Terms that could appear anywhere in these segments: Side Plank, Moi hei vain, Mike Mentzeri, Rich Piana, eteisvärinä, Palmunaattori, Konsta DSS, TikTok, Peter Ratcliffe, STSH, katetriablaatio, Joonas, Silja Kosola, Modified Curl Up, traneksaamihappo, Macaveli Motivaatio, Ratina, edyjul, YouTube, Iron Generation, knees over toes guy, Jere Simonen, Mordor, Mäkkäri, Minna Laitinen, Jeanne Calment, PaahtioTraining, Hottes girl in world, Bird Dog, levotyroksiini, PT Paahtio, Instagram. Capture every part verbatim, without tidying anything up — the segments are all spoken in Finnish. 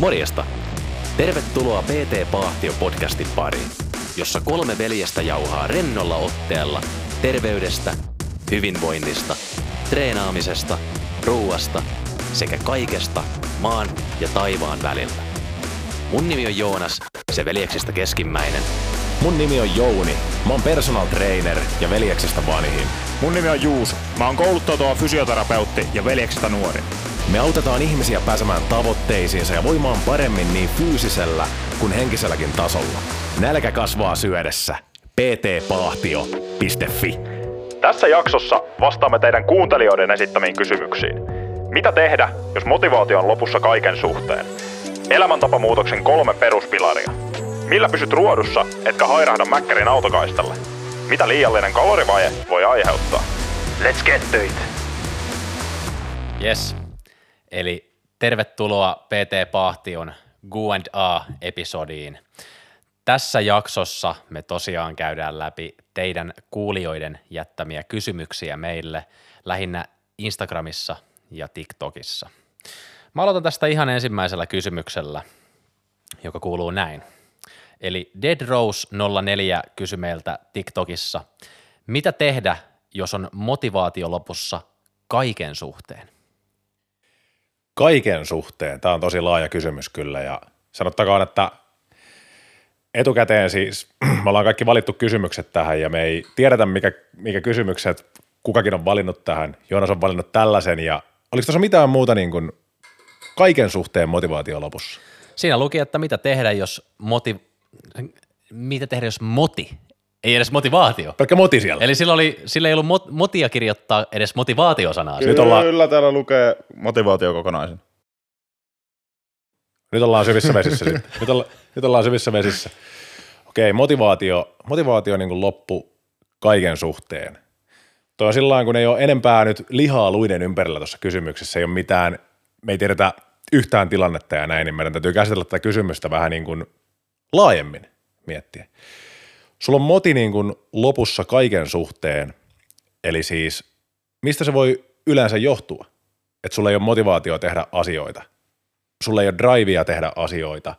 Morjesta! Tervetuloa P T Paahtio-podcastin pariin, jossa kolme veljestä jauhaa rennolla otteella terveydestä, hyvinvoinnista, treenaamisesta, ruuasta sekä kaikesta maan ja taivaan välillä. Mun nimi on Joonas, se veljeksistä keskimmäinen. Mun nimi on Jouni, mä oon personal trainer ja veljeksistä vanhin. Mun nimi on Juus, mä oon kouluttautuva fysioterapeutti ja veljeksistä nuori. Me autetaan ihmisiä pääsemään tavoitteisiinsa ja voimaan paremmin niin fyysisellä kuin henkiselläkin tasolla. Nälkä kasvaa syödessä. p t paahtio piste f i. Tässä jaksossa vastaamme teidän kuuntelijoiden esittämiin kysymyksiin. Mitä tehdä, jos motivaatio on lopussa kaiken suhteen? Elämäntapamuutoksen kolme peruspilaria. Millä pysyt ruodussa, etkä hairahda Mäkkärin autokaistalle? Mitä liiallinen kalorivaje voi aiheuttaa? Let's get to it! Yes. Eli tervetuloa P T Paahtion Q and A-episodiin. Tässä jaksossa me tosiaan käydään läpi teidän kuulijoiden jättämiä kysymyksiä meille lähinnä Instagramissa ja TikTokissa. Mä aloitan tästä ihan ensimmäisellä kysymyksellä, joka kuuluu näin. Eli Dead Rose nolla neljä kysyi meiltä TikTokissa, mitä tehdä, jos on motivaatio lopussa kaiken suhteen? Kaiken suhteen. Tämä on tosi laaja kysymys kyllä, ja sanottakoon, että etukäteen siis me ollaan kaikki valittu kysymykset tähän, ja me ei tiedetä, mikä, mikä kysymykset kukakin on valinnut tähän. Joonas on valinnut tällaisen, ja oliko tuossa mitään muuta niin kuin kaiken suhteen motivaatio lopussa? Siinä luki, että mitä tehdä, jos moti, mitä tehdä, jos moti, ei edes motivaatio. Pelkkä moti siellä. Eli sillä, oli, sillä ei ollut mot, motia kirjoittaa edes motivaatiosanaa. Kyllä, nyt ollaan, kyllä täällä lukee motivaatio kokonaisen. Nyt ollaan syvissä vesissä. nyt, olla, nyt ollaan syvissä vesissä. Okei, motivaatio, motivaatio niin kuin loppu kaiken suhteen. Tuo on sillä lailla, kun ei ole enempää nyt lihaa luiden ympärillä tuossa kysymyksessä, ei ole mitään, me ei tiedetä yhtään tilannetta ja näin, niin meidän täytyy käsitellä tätä kysymystä vähän niin kuin laajemmin miettiä. Sulla on moti niin kuin lopussa kaiken suhteen, eli siis mistä se voi yleensä johtua, että sulla ei ole motivaatio tehdä asioita, sulla ei ole drivea tehdä asioita,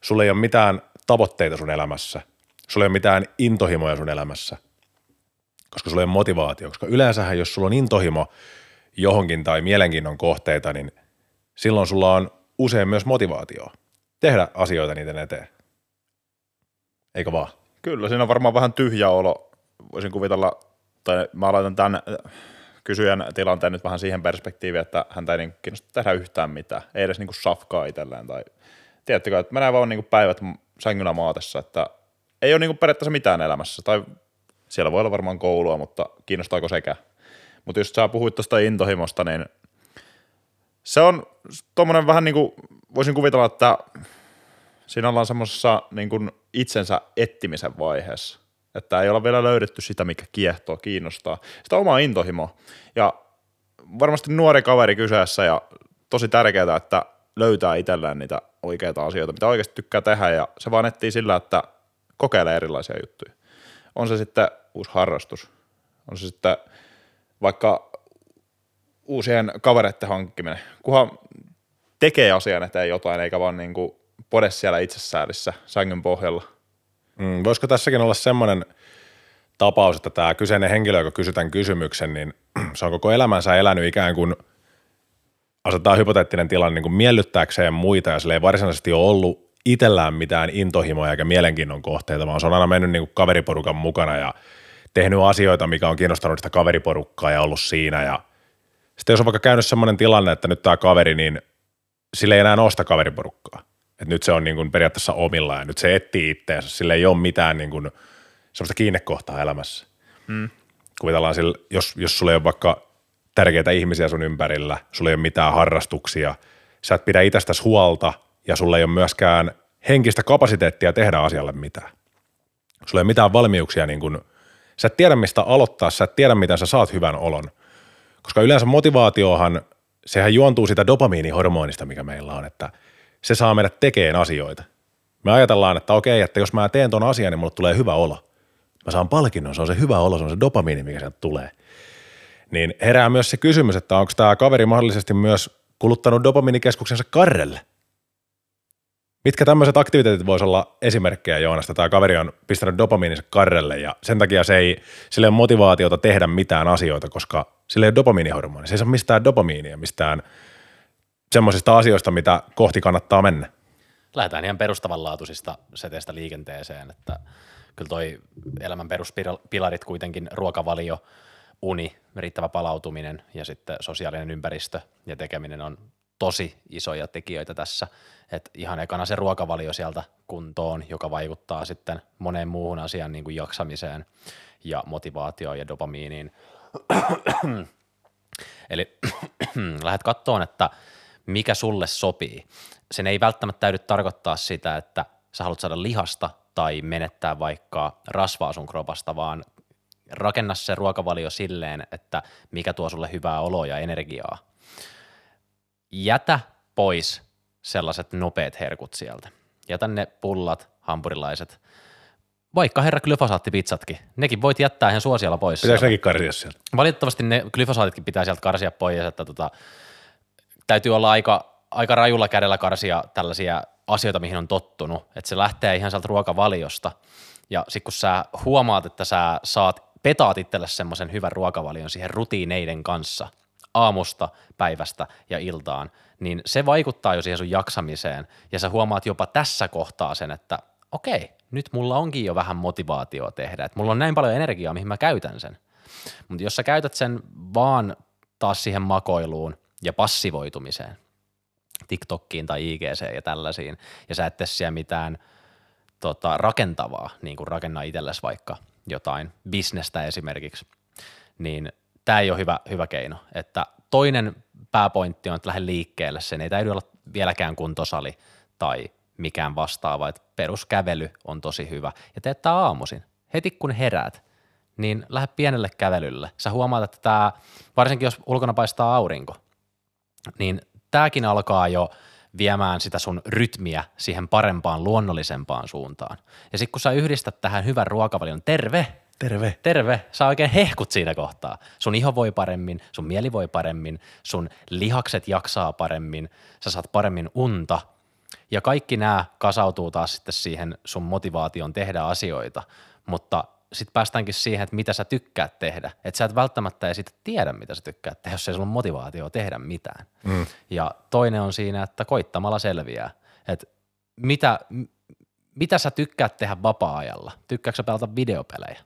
sulla ei ole mitään tavoitteita sun elämässä, sulla ei ole mitään intohimoja sun elämässä, koska sulla ei ole motivaatio, koska yleensähän jos sulla on intohimo johonkin tai mielenkiinnon kohteita, niin silloin sulla on usein myös motivaatioa tehdä asioita niiden eteen. Eikö vaan? Kyllä, siinä on varmaan vähän tyhjä olo. Voisin kuvitella, tai mä laitan tämän kysyjän tilanteen nyt vähän siihen perspektiiviin, että häntä ei niin kiinnosta tehdä yhtään mitään. Ei edes niin kuin safkaa itselleen. Tai tiedättekö, että menee vaan niin kuin päivät sängynä maatessa, että ei ole niin kuin periaatteessa mitään elämässä. Tai siellä voi olla varmaan koulua, mutta kiinnostaako sekään. Mutta jos sä puhuit tuosta intohimosta, niin se on tuommoinen vähän niin kuin, voisin kuvitella, että siinä ollaan semmoisessa niin kuin itsensä etsimisen vaiheessa, että ei olla vielä löydetty sitä, mikä kiehtoo, kiinnostaa, sitä omaa intohimoa. Ja varmasti nuori kaveri kyseessä ja tosi tärkeää, että löytää itsellään niitä oikeita asioita, mitä oikeasti tykkää tehdä ja se vaan etsii sillä, että kokeilee erilaisia juttuja. On se sitten uusi harrastus, on se sitten vaikka uusien kavereiden hankkiminen, kunhan tekee asian eteen jotain, eikä vaan niin kuin pode siellä itsesäädissä sängyn pohjalla. Mm, voisiko tässäkin olla semmoinen tapaus, että tämä kyseinen henkilö, joka kysyi tämän kysymyksen, niin se on koko elämänsä elänyt ikään kuin, asetetaan hypoteettinen tilanne, niin kuin miellyttääkseen muita, ja sillä ei varsinaisesti ole ollut itsellään mitään intohimoja eikä mielenkiinnon kohteita, vaan se on aina mennyt niin kuin kaveriporukan mukana ja tehnyt asioita, mikä on kiinnostanut sitä kaveriporukkaa ja ollut siinä. Ja sitten jos on vaikka käynyt semmoinen tilanne, että nyt tämä kaveri, niin sillä ei enää ole sitä kaveriporukkaa. Että nyt se on niin kuin periaatteessa omilla ja nyt se etsii itteensä. Sillä ei ole mitään niin kuin semmoista kiinnekohtaa elämässä. Mm. Kuvitellaan sillä, jos, jos sulla ei ole vaikka tärkeitä ihmisiä sun ympärillä, sulla ei ole mitään harrastuksia, sä et pidä itsestäsi huolta ja sulla ei ole myöskään henkistä kapasiteettia tehdä asialle mitään. Sulla ei ole mitään valmiuksia, niin kuin, sä et tiedä mistä aloittaa, sä et tiedä miten sä saat hyvän olon. Koska yleensä motivaatiohan, sehän juontuu siitä dopamiinihormonista, mikä meillä on, että se saa meidät tekemään asioita. Me ajatellaan, että okei, että jos mä teen ton asian, niin mulle tulee hyvä olo. Mä saan palkinnon, se on se hyvä olo, se on se dopamiini, mikä sieltä tulee. Niin herää myös se kysymys, että onko tämä kaveri mahdollisesti myös kuluttanut dopamiinikeskuksensa Karrelle? Mitkä tämmöiset aktiviteetit voisi olla esimerkkejä Joonasta? Tämä kaveri on pistänyt dopamiininsa karrelle ja sen takia se ei, sillä ei ole motivaatiota tehdä mitään asioita, koska sillä ei ole dopamiinihormonia. Se ei saa mistään dopamiinia, mistään semmoisista asioista, mitä kohti kannattaa mennä. Lähdetään ihan perustavanlaatuisista seteistä liikenteeseen, että kyllä toi elämän peruspilarit kuitenkin, ruokavalio, uni, riittävä palautuminen ja sitten sosiaalinen ympäristö ja tekeminen on tosi isoja tekijöitä tässä, että ihan ekana se ruokavalio sieltä kuntoon, joka vaikuttaa sitten moneen muuhun asiaan niin kuin jaksamiseen ja motivaatioon ja dopamiiniin. Eli lähdet kattoon, että mikä sulle sopii. Sen ei välttämättä täydy tarkoittaa sitä, että sä haluat saada lihasta tai menettää vaikka rasvaa sun kropasta, vaan rakenna se ruokavalio silleen, että mikä tuo sulle hyvää oloa ja energiaa. Jätä pois sellaiset nopeat herkut sieltä. Jätä ne pullat, hampurilaiset, vaikka herra glyfosaattipitsatkin. Nekin voit jättää ihan suosiolla pois. Pitääkö nekin karsia sieltä? Valitettavasti ne glyfosaatitkin pitää sieltä karsia pois, että tota, täytyy olla aika, aika rajulla kädellä karsia tällaisia asioita, mihin on tottunut. Että se lähtee ihan sieltä ruokavaliosta. Ja sit kun sä huomaat, että sä saat, petaat itsellesi semmoisen hyvän ruokavalion siihen rutiineiden kanssa – aamusta, päivästä ja iltaan, niin se vaikuttaa jo siihen sun jaksamiseen ja sä huomaat jopa tässä kohtaa sen, että okei, nyt mulla onkin jo vähän motivaatioa tehdä, että mulla on näin paljon energiaa, mihin mä käytän sen. Mutta jos sä käytät sen vaan taas siihen makoiluun ja passivoitumiseen, TikTokkiin tai I G C ja tällaisiin, ja sä et tee siellä mitään tota, rakentavaa, niin kuin rakenna itsellesi vaikka jotain bisnestä esimerkiksi, niin tämä ei ole hyvä, hyvä keino, että toinen pääpointti on, että lähde liikkeelle, sen ei täydy olla vieläkään kuntosali tai mikään vastaava, että peruskävely on tosi hyvä ja teet tämä aamuisin. Heti kun heräät, niin lähde pienelle kävelylle. Sä huomaat, että tämä, varsinkin jos ulkona paistaa aurinko, niin tämäkin alkaa jo viemään sitä sun rytmiä siihen parempaan, luonnollisempaan suuntaan. Ja sitten kun sä yhdistät tähän hyvän ruokavalion, terve! Terve. Terve. Sä oikein hehkut siinä kohtaa. Sun iho voi paremmin, sun mieli voi paremmin, sun lihakset jaksaa paremmin, sä saat paremmin unta ja kaikki nämä kasautuu taas sitten siihen sun motivaation tehdä asioita, mutta sitten päästäänkin siihen, että mitä sä tykkäät tehdä. Että sä et välttämättä ei siitä tiedä, mitä sä tykkäät tehdä, jos ei sulla ole motivaatiota tehdä mitään. Mm. Ja toinen on siinä, että koittamalla selviää, että mitä, mitä sä tykkäät tehdä vapaa-ajalla? Tykkäätkö sä pelata videopelejä?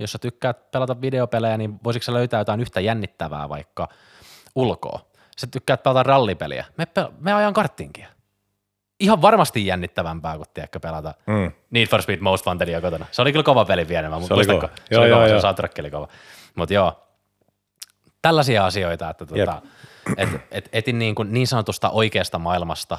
Jos sä tykkäät pelata videopelejä, niin voisitko sä löytää jotain yhtä jännittävää vaikka ulkoa? Sä tykkäät pelata rallipeliä. Me, pel- me ajan karttinkia. Ihan varmasti jännittävämpää kuin tiedätkö pelata mm. Need for Speed Most Wantedia kotona. Se oli kyllä kova peli vienemään, mutta muistatko? Kova. Se joo, oli joo, kova, joo. Se soundtrackkeli kova. Mutta joo, tällaisia asioita, että tuota, et, et, etin niin, kuin niin sanotusta oikeasta maailmasta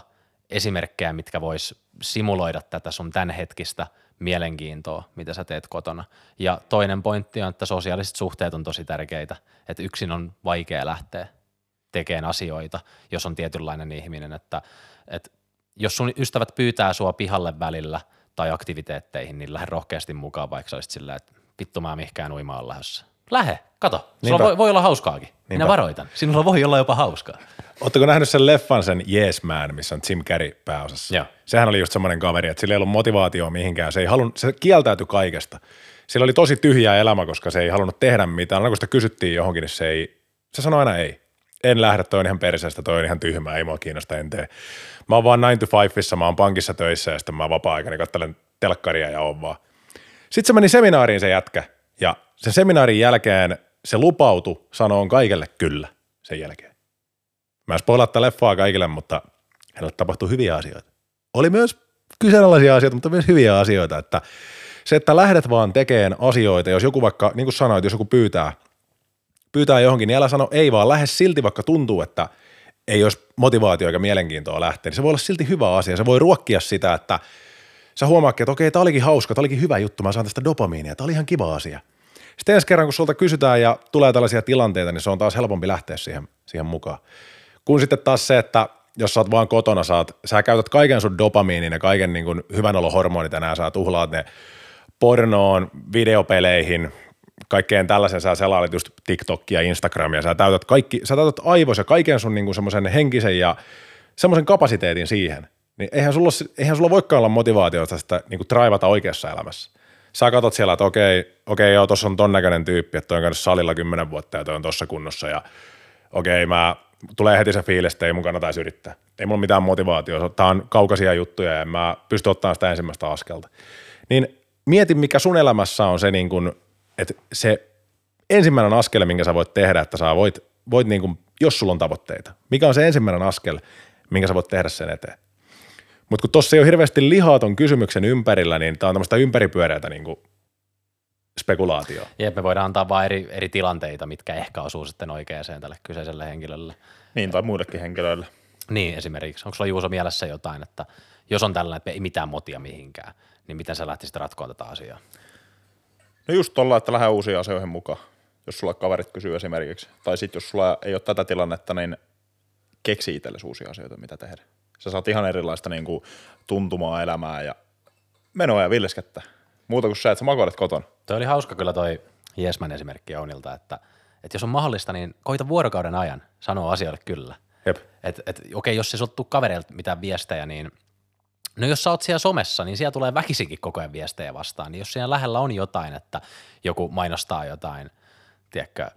esimerkkejä, mitkä vois simuloida tätä sun tämänhetkistä mielenkiintoa, mitä sä teet kotona. Ja toinen pointti on, että sosiaaliset suhteet on tosi tärkeitä, että yksin on vaikea lähteä tekemään asioita, jos on tietynlainen ihminen, että, että jos sun ystävät pyytää sua pihalle välillä tai aktiviteetteihin, niin lähde rohkeasti mukaan, vaikka sä olisit sillä, että vittu mä mihinkään uimaan lähdössä. Lähe, kato, sulla voi, voi olla hauskaakin, niinpä. Minä varoitan, sinulla voi olla jopa hauskaa. Ootteko nähnyt sen leffan, sen Yes Man, missä on Jim Carrey pääosassa? Joo. Sehän oli just semmoinen kaveri, että sillä ei ollut motivaatiota mihinkään, se ei halunnut, se kieltäytyi kaikesta. Sillä oli tosi tyhjää elämä, koska se ei halunnut tehdä mitään, aina kun sitä kysyttiin johonkin, niin se ei, se sanoi aina ei. En lähde, toi on ihan perseestä, toi on ihan tyhmää, ei mua kiinnosta, en tee. Mä oon vaan nine to five, mä oon pankissa töissä ja sitten mä oon vapaa-aikana, katselen telkkaria ja oon vaan. Sitten se meni seminaariin se jätkä ja sen seminaarin jälkeen se lupautui sanoon kaikelle kyllä sen jälkeen. Mä en spoilaa tätä leffaa kaikille, mutta hänelle tapahtui hyviä asioita. Oli myös kyseenalaisia asioita, mutta myös hyviä asioita, että se, että lähdet vaan tekemään asioita, jos joku vaikka, niin kuin sanoit, jos joku pyytää, pyytää johonkin, niin älä sano ei, vaan lähde silti, vaikka tuntuu, että ei olisi motivaatio eikä mielenkiintoa lähteä, niin se voi olla silti hyvä asia, se voi ruokkia sitä, että sä huomaatkin, että okei, tää olikin hauska, tää olikin hyvä juttu, mä saan tästä dopamiinia, tää oli ihan kiva asia. Sitten ensi kerran, kun sulta kysytään ja tulee tällaisia tilanteita, niin se on taas helpompi lähteä siihen, siihen mukaan. Kun sitten taas se, että jos sä oot vaan kotona, sä, oot, sä käytät kaiken sun dopamiinin ja kaiken niin kuin hyvän olohormonit enää, sä tuhlaat ne pornoon, videopeleihin, kaikkeen tällaisen, sä selailet just TikTokia, Instagramia, sä täytät, kaikki, sä täytät aivos ja kaiken sun niin kuin semmoisen henkisen ja semmoisen kapasiteetin siihen. niin eihän sulla, eihän sulla voikaan olla motivaatiota sitä niin kuin traivata oikeassa elämässä. Sä katot siellä, että okei, okei joo, tossa on ton näköinen tyyppi, että toi on käynyt salilla kymmenen vuotta ja toi on tossa kunnossa ja okei, mä tulee heti se fiilis, että ei mun kannataisi yrittää. Ei mulla mitään motivaatiota, tää on kaukaisia juttuja ja mä pystyn ottamaan sitä ensimmäistä askelta. Niin mieti, mikä sun elämässä on se niin kuin, että se ensimmäinen askel, minkä sä voit tehdä, että sä voit, voit niin kuin, jos sulla on tavoitteita. Mikä on se ensimmäinen askel, minkä sä voit tehdä sen eteen? Mutta kun tuossa ei ole hirveästi lihaa ton kysymyksen ympärillä, niin tämä on tämmöistä ympäripyöreätä niin kuin spekulaatioa. Jep, me voidaan antaa vaan eri, eri tilanteita, mitkä ehkä osuu sitten oikeaan tälle kyseiselle henkilölle. Niin, tai muillekin henkilöille. Niin, esimerkiksi. Onko sulla Juuso mielessä jotain, että jos on tällainen, että ei mitään motia mihinkään, niin miten sä lähtisit ratkoon tätä asiaa? No just tuolla, että lähde uusiin asioihin mukaan, jos sulla kaverit kysyy esimerkiksi. Tai sitten jos sulla ei ole tätä tilannetta, niin keksi itsellesi uusia asioita, mitä tehdä. Sä saat ihan erilaista niin kuin tuntumaa elämää ja menoa ja vilskettä. Muuta kuin sä, että sä makoilet kotona. Toi oli hauska kyllä toi Yes Man -esimerkki Ounilta, että, että jos on mahdollista, niin koita vuorokauden ajan sanoa asioille kyllä. Jep. Et, et, okei, jos ei sulla tule kavereilta mitään viestejä, niin no jos sä oot siellä somessa, niin siellä tulee väkisinkin koko ajan viestejä vastaan. Niin jos siellä lähellä on jotain, että joku mainostaa jotain, tiedätkö,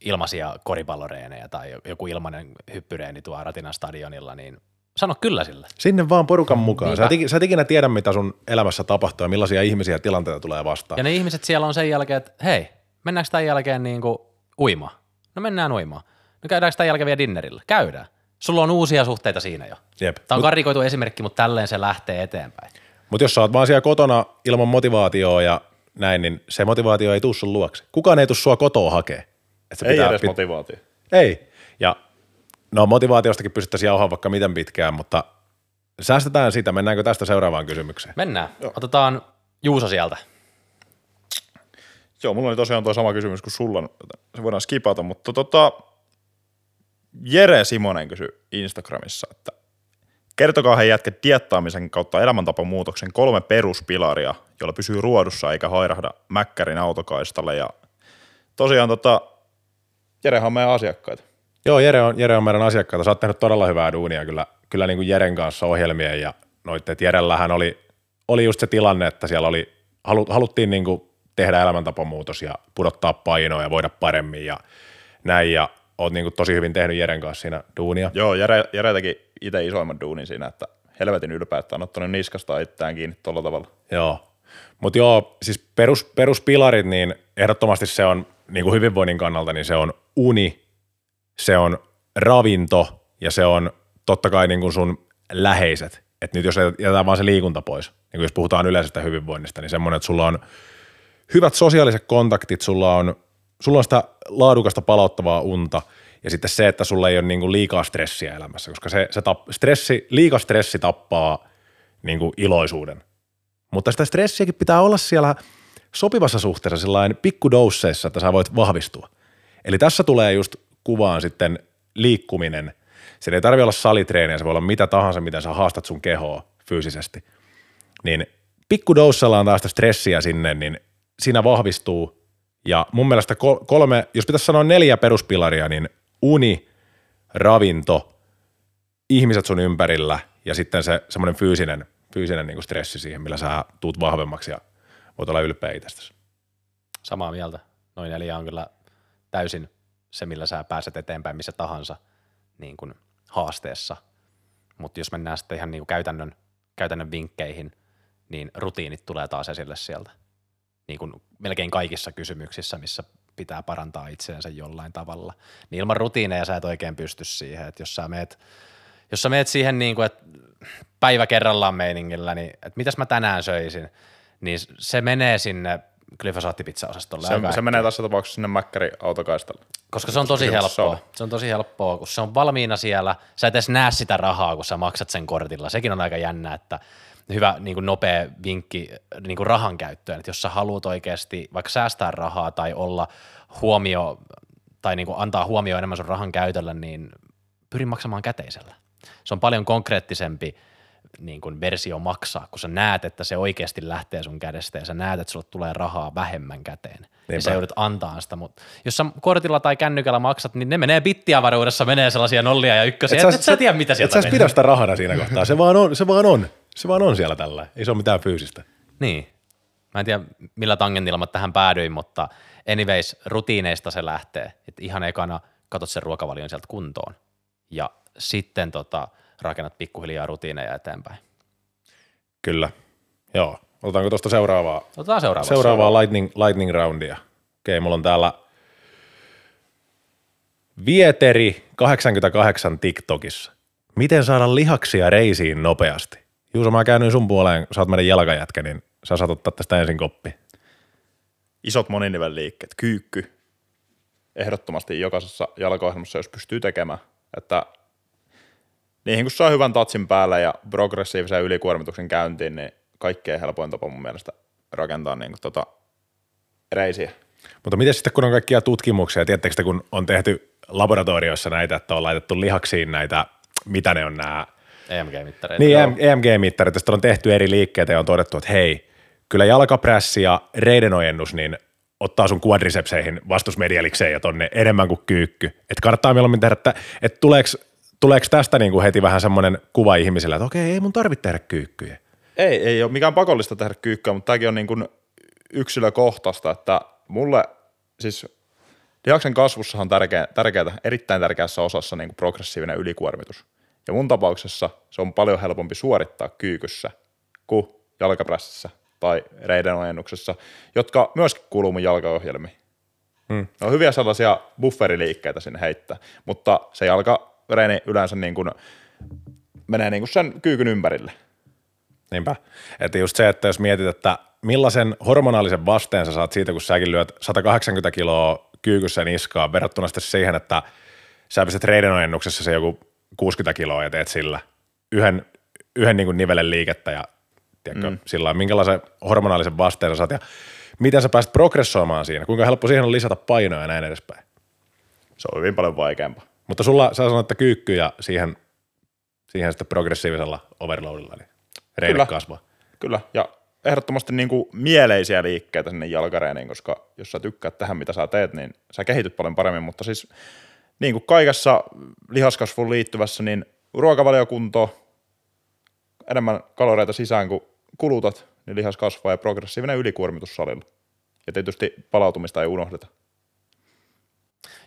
ilmaisia koripalloreenejä tai joku ilmainen hyppyreeni tuo Ratinan stadionilla, niin sano kyllä sille. Sinne vaan porukan mukaan. Sä et, sä et ikinä tiedä, mitä sun elämässä tapahtuu ja millaisia ihmisiä ja tilanteita tulee vastaan. Ja ne ihmiset siellä on sen jälkeen, että hei, mennäänkö tämän jälkeen niinku uimaan? No mennään uimaan. No käydäänkö tämän jälkeen vielä dinnerillä? Käydään. Sulla on uusia suhteita siinä jo. Jep. Tämä on mut, karikoitu esimerkki, mutta tälleen se lähtee eteenpäin. Mutta jos sä oot vaan siellä kotona ilman motivaatioa ja näin, niin se motivaatio ei tuu sun luokse. Kukaan ei tuu sua kotoa hakee. Et ei pitää edes pit- motivaatio. Ei. Ja no motivaatiostakin pystyttäisiin jauhaa vaikka miten pitkään, mutta säästetään sitä. Mennäänkö tästä seuraavaan kysymykseen? Mennään. Joo. Otetaan Juuso sieltä. Joo, mulla oli tosiaan tuo sama kysymys kuin sulla. Se voidaan skipata, mutta tota Jere Simonen kysyi Instagramissa, että kertokaa he jätket diettaamisen kautta elämäntapamuutoksen kolme peruspilaria, jolla pysyy ruodussa eikä hairahda Mäkkärin autokaistalle. Ja tosiaan tota, Jerehan on meidän asiakkaita. Joo, Jere on, Jere on meidän asiakkaita. Sä oot tehnyt todella hyvää duunia kyllä, kyllä niin kuin Jeren kanssa ohjelmien ja noitten. Jerellähän oli, oli just se tilanne, että siellä oli, halu, haluttiin niin kuin tehdä elämäntapamuutos ja pudottaa painoa ja voida paremmin ja näin. Ja oot niin kuin tosi hyvin tehnyt Jeren kanssa siinä duunia. Joo, Jere, Jere teki itse isoimman duunin siinä, että helvetin ylpeä, että on ottanut niskasta itseään kiinni tuolla tavalla. Joo, mutta joo, siis perus, peruspilarit, niin ehdottomasti se on niin kuin hyvinvoinnin kannalta, niin se on uni, se on ravinto ja se on totta kai niin kuin sun läheiset. Että nyt jos jätetään vaan se liikunta pois, niin kuin jos puhutaan yleisestä hyvinvoinnista, niin semmoinen, että sulla on hyvät sosiaaliset kontaktit, sulla on, sulla on sitä laadukasta palauttavaa unta ja sitten se, että sulla ei ole niin kuin liikaa stressiä elämässä, koska se, se tap, stressi, liika stressi tappaa niin kuin iloisuuden. Mutta sitä stressiäkin pitää olla siellä sopivassa suhteessa sellainen pikkudousseissa, että sä voit vahvistua. Eli tässä tulee just kuvaan sitten liikkuminen. Se ei tarvitse olla salitreeniä, se voi olla mitä tahansa, miten sä haastat sun kehoa fyysisesti. Niin pikkudoussalla on taas sitä stressiä sinne, niin siinä vahvistuu. Ja mun mielestä kolme, jos pitäisi sanoa neljä peruspilaria, niin uni, ravinto, ihmiset sun ympärillä ja sitten se semmoinen fyysinen, fyysinen niin kuin stressi siihen, millä sä tuut vahvemmaksi ja voit olla ylpeä itsestäsi. Samaa mieltä. Noin neljä on kyllä täysin se, millä sä pääset eteenpäin missä tahansa niin kuin haasteessa. Mutta jos mennään sitten ihan niin kuin käytännön, käytännön vinkkeihin, niin rutiinit tulee taas esille sieltä. Niin kuin melkein kaikissa kysymyksissä, missä pitää parantaa itseänsä jollain tavalla. Niin ilman rutiineja sä et oikein pysty siihen. Että jos sä meet, jos sä meet siihen niin kuin, että päivä kerrallaan meiningillä, niin että mitäs mä tänään söisin, niin se menee sinne glyfosaattipizzausastolle. Se, se menee tässä tapauksessa sinne Mäkkärin autokaistalle. Koska se on tosi helppoa. On. Se on tosi helppoa, kun se on valmiina siellä. Sä et edes näe sitä rahaa, kun sä maksat sen kortilla. Sekin on aika jännä, että hyvä niin kuin nopea vinkki niin kuin rahan käyttöön. Että jos sä haluat oikeasti vaikka säästää rahaa tai olla huomio tai niin kuin antaa huomioon enemmän sun rahan käytölle, niin pyri maksamaan käteisellä. Se on paljon konkreettisempi niin kuin versio maksaa, kun sä näet, että se oikeasti lähtee sun kädestä ja sä näet, että sulle tulee rahaa vähemmän käteen. Niinpä. Ja sä joudut antaa sitä, mutta jos sä kortilla tai kännykällä maksat, niin ne menee bittiavaruudessa, menee sellaisia nollia ja ykkösiä, et, et, et sä tiedä mitä sieltä menee. Et sä pidä sitä rahana siinä kohtaa, se vaan on, se vaan on, se vaan on siellä tällä, ei se ole mitään fyysistä. Niin, mä en tiedä millä tangentilla mä tähän päädyin, mutta anyways, rutiineista se lähtee, että ihan ekana katot sen ruokavalion sieltä kuntoon ja sitten tota, rakennat pikkuhiljaa rutiineja eteenpäin. Kyllä, joo. Otetaanko tuosta seuraavaa? Otetaan seuraavaa. Seuraavaa lightning, lightning roundia. Okei, mulla on täällä Vieteri kahdeksankymmentäkahdeksan TikTokissa. Miten saada lihaksia reisiin nopeasti? Juuso, mä käännyin sun puoleen, sä oot meidän jalkajätkä, niin sä saat ottaa tästä ensin koppi. Isot moninivel liikkeet, kyykky. Ehdottomasti jokaisessa jalkaohjelmassa, jos pystyy tekemään, että niihin kun saa hyvän tatsin päälle ja progressiivisen ylikuormituksen käyntiin, niin kaikkein helpoin tapa mun mielestä rakentaa niin kuin tota reisiä. Mutta miten sitten, kun on kaikkia tutkimuksia, tiedättekö sitä, kun on tehty laboratorioissa näitä, että on laitettu lihaksiin näitä, mitä ne on nämä? E M G-mittareita. Niin, E M G-mittareita. Sitten on tehty eri liikkeitä ja on todettu, että hei, kyllä jalkapressi ja reidenojennus, niin ottaa sun quadricepseihin vastusmedialikseen ja tonne enemmän kuin kyykky. Että kannattaa mieluummin tehdä, että, että tuleeko, tuleeko tästä niin kuin heti vähän semmoinen kuva ihmisellä, että okei, ei mun tarvitse tehdä kyykkyjä. Ei, ei ole mikään pakollista tehdä kyykkyä, mutta tämäkin on niin kuin yksilökohtaista, että mulle siis lihaksen kasvussahan on tärkeä, tärkeätä, erittäin tärkeässä osassa niin kuin progressiivinen ylikuormitus. Ja mun tapauksessa se on paljon helpompi suorittaa kyykyssä kuin jalkaprässissä tai reidenojennuksessa, jotka myöskin kuuluu mun jalkaohjelmiin. Hmm. Ne on hyviä sellaisia bufferiliikkeitä sinne heittää, mutta se jalkareini yleensä niin kuin menee niin kuin sen kyykyn ympärille. Niinpä. Että just se, että jos mietit, että millaisen hormonaalisen vasteen sä saat siitä, kun säkin lyöt sata kahdeksankymmentä kiloa kyykyssä niskaan verrattuna sitten siihen, että sä pistät reidenojennuksessa se joku kuusikymmentä kiloa ja teet sillä yhden, yhden niin kuin nivelen liikettä ja tiedätkö, mm. sillä lailla, minkälaisen hormonaalisen vasteen sä saat ja miten sä pääset progressoimaan siinä, kuinka helppo siihen on lisätä painoa ja näin edespäin. Se on hyvin paljon vaikeampaa. Mutta sulla, sä sanoit, että kyykky ja siihen, siihen sitten progressiivisella overloadilla, eli reine kyllä, kasvaa. Kyllä, ja ehdottomasti niin kuin mieleisiä liikkeitä sinne jalkareeniin, koska jos sä tykkäät tähän, mitä sä teet, niin sä kehityt paljon paremmin, mutta siis niin kuin kaikessa lihaskasvuun liittyvässä, niin ruokavaliokunto, enemmän kaloreita sisään kuin kulutat, niin lihas kasvaa ja progressiivinen ylikuormitus salilla. Ja tietysti palautumista ei unohdeta.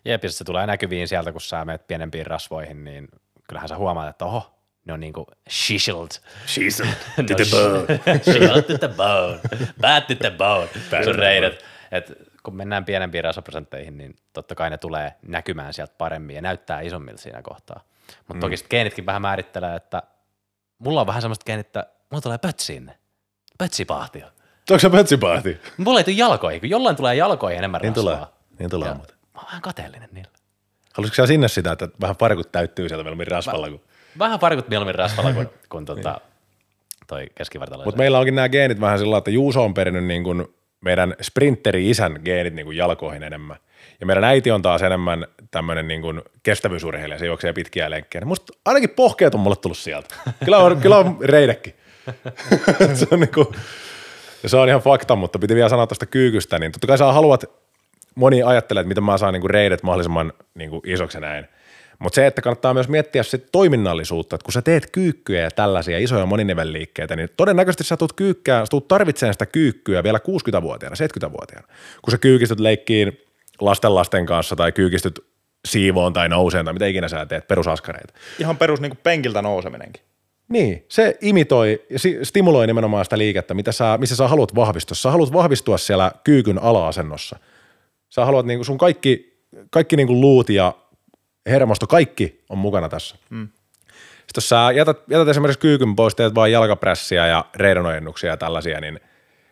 Jep, ja se tulee näkyviin sieltä, kun sä menet pienempiin rasvoihin, niin kyllähän sä huomaat, että oho, ne on niinku chiseled. Chiseled to the bone. Chiseled to the bone. Bad to the bone. Sun reidet. Et kun mennään pienempiin rasvaprosentteihin, niin totta kai ne tulee näkymään sieltä paremmin ja näyttää isommilta siinä kohtaa. Mutta mm. toki sitten geenitkin vähän määrittelee, että mulla on vähän semmoista geenit, että mulla tulee pötsiin. Pötsipahtio. Onko se pötsipahtio? Mulla ei tule jalkoihin, kun jollain tulee jalkoihin enemmän niin rasvaa. Tulee. Niin tulee. Ja mä oon vähän kateellinen niillä. Haluaisitko sä sinne sitä, että vähän parkut täyttyy sieltä mieluummin rasvalla kuin... Vähän parkut mieluummin rasvalla kuin, kuin tuota, toi keskivartalaisen. Mutta meillä onkin nämä geenit vähän sillä, että Juuso on perinnyt niin kuin meidän sprinteri-isän geenit niin kuin jalkoihin enemmän. Ja meidän äiti on taas enemmän tämmöinen niin kuin kestävyysurheilija, se juoksee pitkiä lenkkejä. Musta ainakin pohkeet on mulle tullut sieltä. Kyllä on, kyllä on reidekin. Se on niin kuin, ja se on ihan fakta, mutta piti vielä sanoa tuosta kyykystä, niin totta kai sä haluat, moni ajattelee, että miten mä saan niin kuin reidet mahdollisimman niin kuin isoksi näin. Mutta se, että kannattaa myös miettiä sit toiminnallisuutta, että kun sä teet kyykkyjä ja tällaisia isoja moninivelliikkeitä, niin todennäköisesti sä tulet kyykkää, sä tulet tarvitsemaan sitä kyykkyä vielä kuusikymmentävuotiaana, seitsemänkymmentävuotiaana. Kun sä kyykistyt leikkiin lasten lasten kanssa tai kyykistyt siivoon tai nouseen tai mitä ikinä sä teet, perusaskareita. Ihan perus niinku penkiltä nouseminenkin. Niin, se imitoi ja stimuloi nimenomaan sitä liikettä, mitä sä, missä sä haluat vahvistua. Sä haluat vahvistua siellä kyykyn ala-asennossa. Sä haluat niinku sun kaikki, kaikki niinku luut ja hermosto, kaikki on mukana tässä. Mm. Sitten jos sä jätät, jätät esimerkiksi kyykyn pois, teet vaan jalkaprässiä ja reidenojennuksia ja tällaisia, niin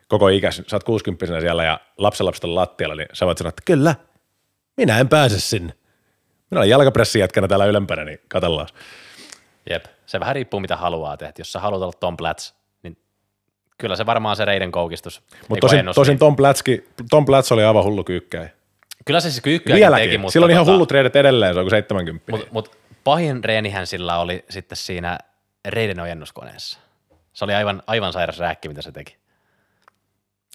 koko ikäs, sä oot kuusikymppisenä siellä ja lapsenlapset on lattialla, niin sä voit sanoa, että kyllä, minä en pääse sinne. Minä olen jalkaprässin jätkänä täällä ylempänä, niin katsellaan. Jep, se vähän riippuu mitä haluaa tehdä. Jos sä haluat olla Tom Platz, niin kyllä se varmaan se reiden koukistus. Mutta tosin, tosin Tom, Platzki, Tom Platz oli aivan hullu kyykkäin. Kyllä se siis kyykkyäkin teki, mutta... Silloin ihan hullut reidet edelleen, se on kuin seitsemänkymmentä. Mutta mut pahin reenihän sillä oli sitten siinä reiden ojennuskoneessa. Se oli aivan, aivan sairas rääkki, mitä se teki.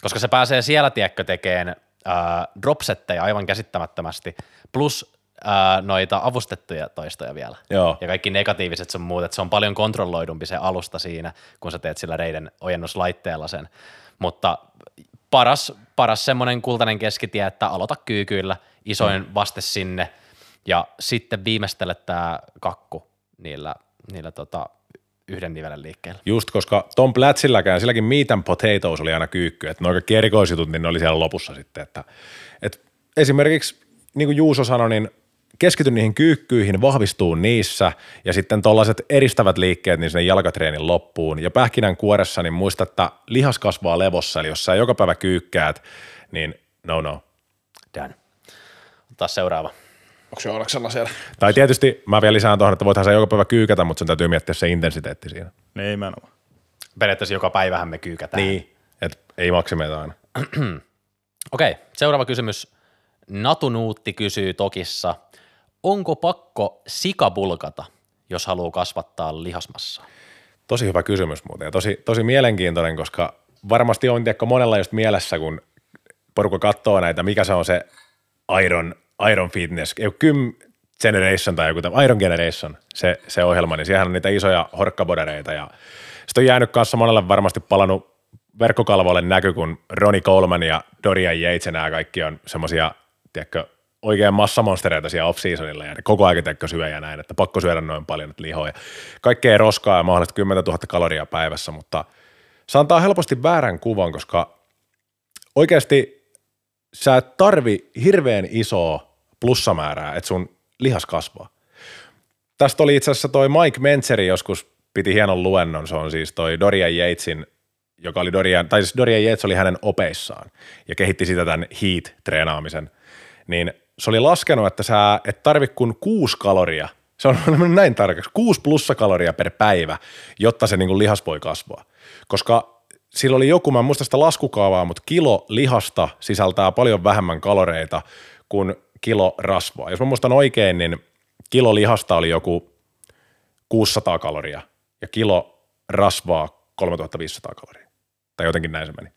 Koska se pääsee siellä, tiekkö, tekemään äh, dropsetteja aivan käsittämättömästi, plus äh, noita avustettuja toistoja vielä. Joo. Ja kaikki negatiiviset sun muut, että se on paljon kontrolloidumpi se alusta siinä, kun sä teet sillä reiden ojennuslaitteella sen. Mutta paras, paras semmoinen kultainen keskitie, että aloita kyykyillä, isoin mm. vaste sinne, ja sitten viimeistele tää kakku niillä, niillä tota, yhden nivelen liikkeellä. Just, koska Tom Platzilläkään, silläkin meat and potatoes oli aina kyykky, että noin kaikki erikoisjutut, niin ne oli siellä lopussa sitten, että, että esimerkiksi niin kuin Juuso sanoi, niin keskity niihin kyykkyihin, vahvistuu niissä ja sitten tollaiset eristävät liikkeet niin sinne jalkatreenin loppuun ja pähkinänkuoressa niin muista, että lihas kasvaa levossa, eli jos sä joka päivä kyykkäät, niin no no. Done. Otetaan seuraava. Onko se oleksella siellä? Tai tietysti mä vielä lisään tuohon, että voithan sä joka päivä kyykätä, mutta sen täytyy miettiä se intensiteetti siinä. Ei mä en ole. Periaatteessa joka päivähän me kyykätään. Niin, et ei maksimeita aina. Okei, okay, seuraava kysymys. Natunuutti kysyy Tokissa. Onko pakko sikabulkata, jos haluaa kasvattaa lihasmassaa? Tosi hyvä kysymys muuten ja tosi, tosi mielenkiintoinen, koska varmasti on tiedäkö monella just mielessä, kun porukka katsoo näitä, mikä se on se Iron, Iron Fitness, Gym Generation tai joku tämä Iron Generation, se, se ohjelma, niin siellähän on niitä isoja horkkabodereita ja sitten on jäänyt kanssa monelle varmasti palannut verkkokalvoille näky, kun Ronnie Coleman ja Dorian Yates, nämä kaikki on semmoisia, tiedätkö, oikein massamonstereita siellä off-seasonilla ja koko ajan tekkö syö ja näin, että pakko syödä noin paljon lihoja. Kaikkea roskaa ja mahdollisesti kymmenentuhatta kaloria päivässä, mutta se antaa helposti väärän kuvan, koska oikeasti sä et tarvi hirveän isoa plussamäärää, että sun lihas kasvaa. Tästä oli itse asiassa toi Mike Mentzeri joskus piti hienon luennon, se on siis toi Dorian Yatesin, joka oli Dorian, tai siis Dorian Yates oli hänen opeissaan ja kehitti sitä tämän heat-treenaamisen, niin se oli laskenut, että sä et tarvi kuin kuusi kaloria, se on näin tarkaksi, kuusi plussakaloria per päivä, jotta se niin kuin lihas voi kasvaa. Koska sillä oli joku, mä en muista sitä laskukaavaa, mutta kilo lihasta sisältää paljon vähemmän kaloreita kuin kilo rasvaa. Jos mä muistan oikein, niin kilo lihasta oli joku kuusisataa kaloria ja kilo rasvaa kolmetuhattaviisisataa kaloria. Tai jotenkin näin se meni.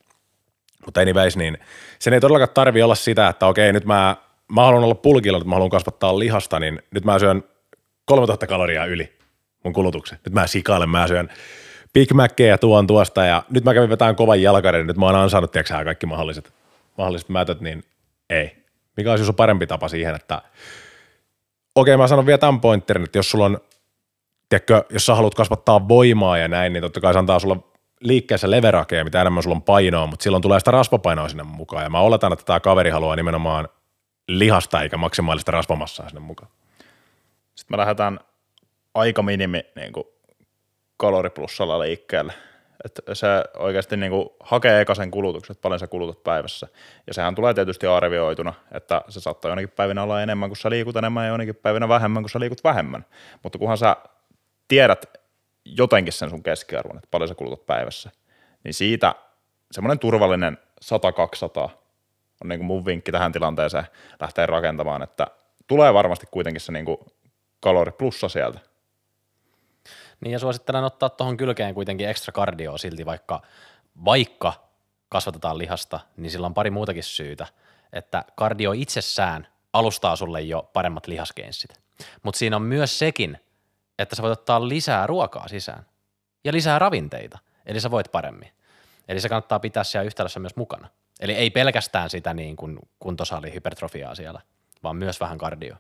Mutta anyways, niin sen ei todellakaan tarvitse olla sitä, että okei, nyt mä Mä haluan olla pulkilla, että mä haluan kasvattaa lihasta, niin nyt mä syön kolmetuhatta kaloriaa yli mun kulutuksen. Nyt mä sikailen, mä syön Big Mackeä ja tuon tuosta ja nyt mä kävin vetämään kovan jalkarin, niin nyt mä oon ansainnut, tiedätkö kaikki mahdolliset, mahdolliset mätöt, niin ei. Mikä olisi parempi tapa siihen, että okei, mä sanon vielä tämän pointterin, että jos sulla on, tiedätkö, jos sä haluat kasvattaa voimaa ja näin, niin totta kai se antaa sulla liikkeessä leverakea, mitä enemmän sulla on painoa, mutta silloin tulee sitä rasvapainoa sinne mukaan ja mä oletan, että tää kaveri haluaa nimenomaan lihasta eikä maksimaalista rasvamassaa sinne mukaan. Sitten me lähdetään aika minimi niin kuin kaloriplussalla liikkeelle. Että se oikeasti niin kuin hakee eka sen kulutuksen, että paljon sä kulutat päivässä. Ja sehän tulee tietysti arvioituna, että se saattaa jonnekin päivinä olla enemmän, kun sä liikut enemmän ja jonnekin päivinä vähemmän, kun sä liikut vähemmän. Mutta kunhan sä tiedät jotenkin sen sun keskiarvon, että paljon sä kulutat päivässä, niin siitä semmoinen turvallinen sata kaksisataa on niin kuin mun vinkki tähän tilanteeseen lähteä rakentamaan, että tulee varmasti kuitenkin se niin kuin kalori plussa sieltä. Niin ja suosittelen ottaa tuohon kylkeen kuitenkin ekstra kardioa silti, vaikka, vaikka kasvatetaan lihasta, niin sillä on pari muutakin syytä, että kardio itsessään alustaa sulle jo paremmat lihaskeinssit, mutta siinä on myös sekin, että sä voit ottaa lisää ruokaa sisään ja lisää ravinteita, eli sä voit paremmin, eli se kannattaa pitää siellä yhtälössä myös mukana. Eli ei pelkästään sitä niin kuin kuntosalihypertrofiaa siellä, vaan myös vähän kardio.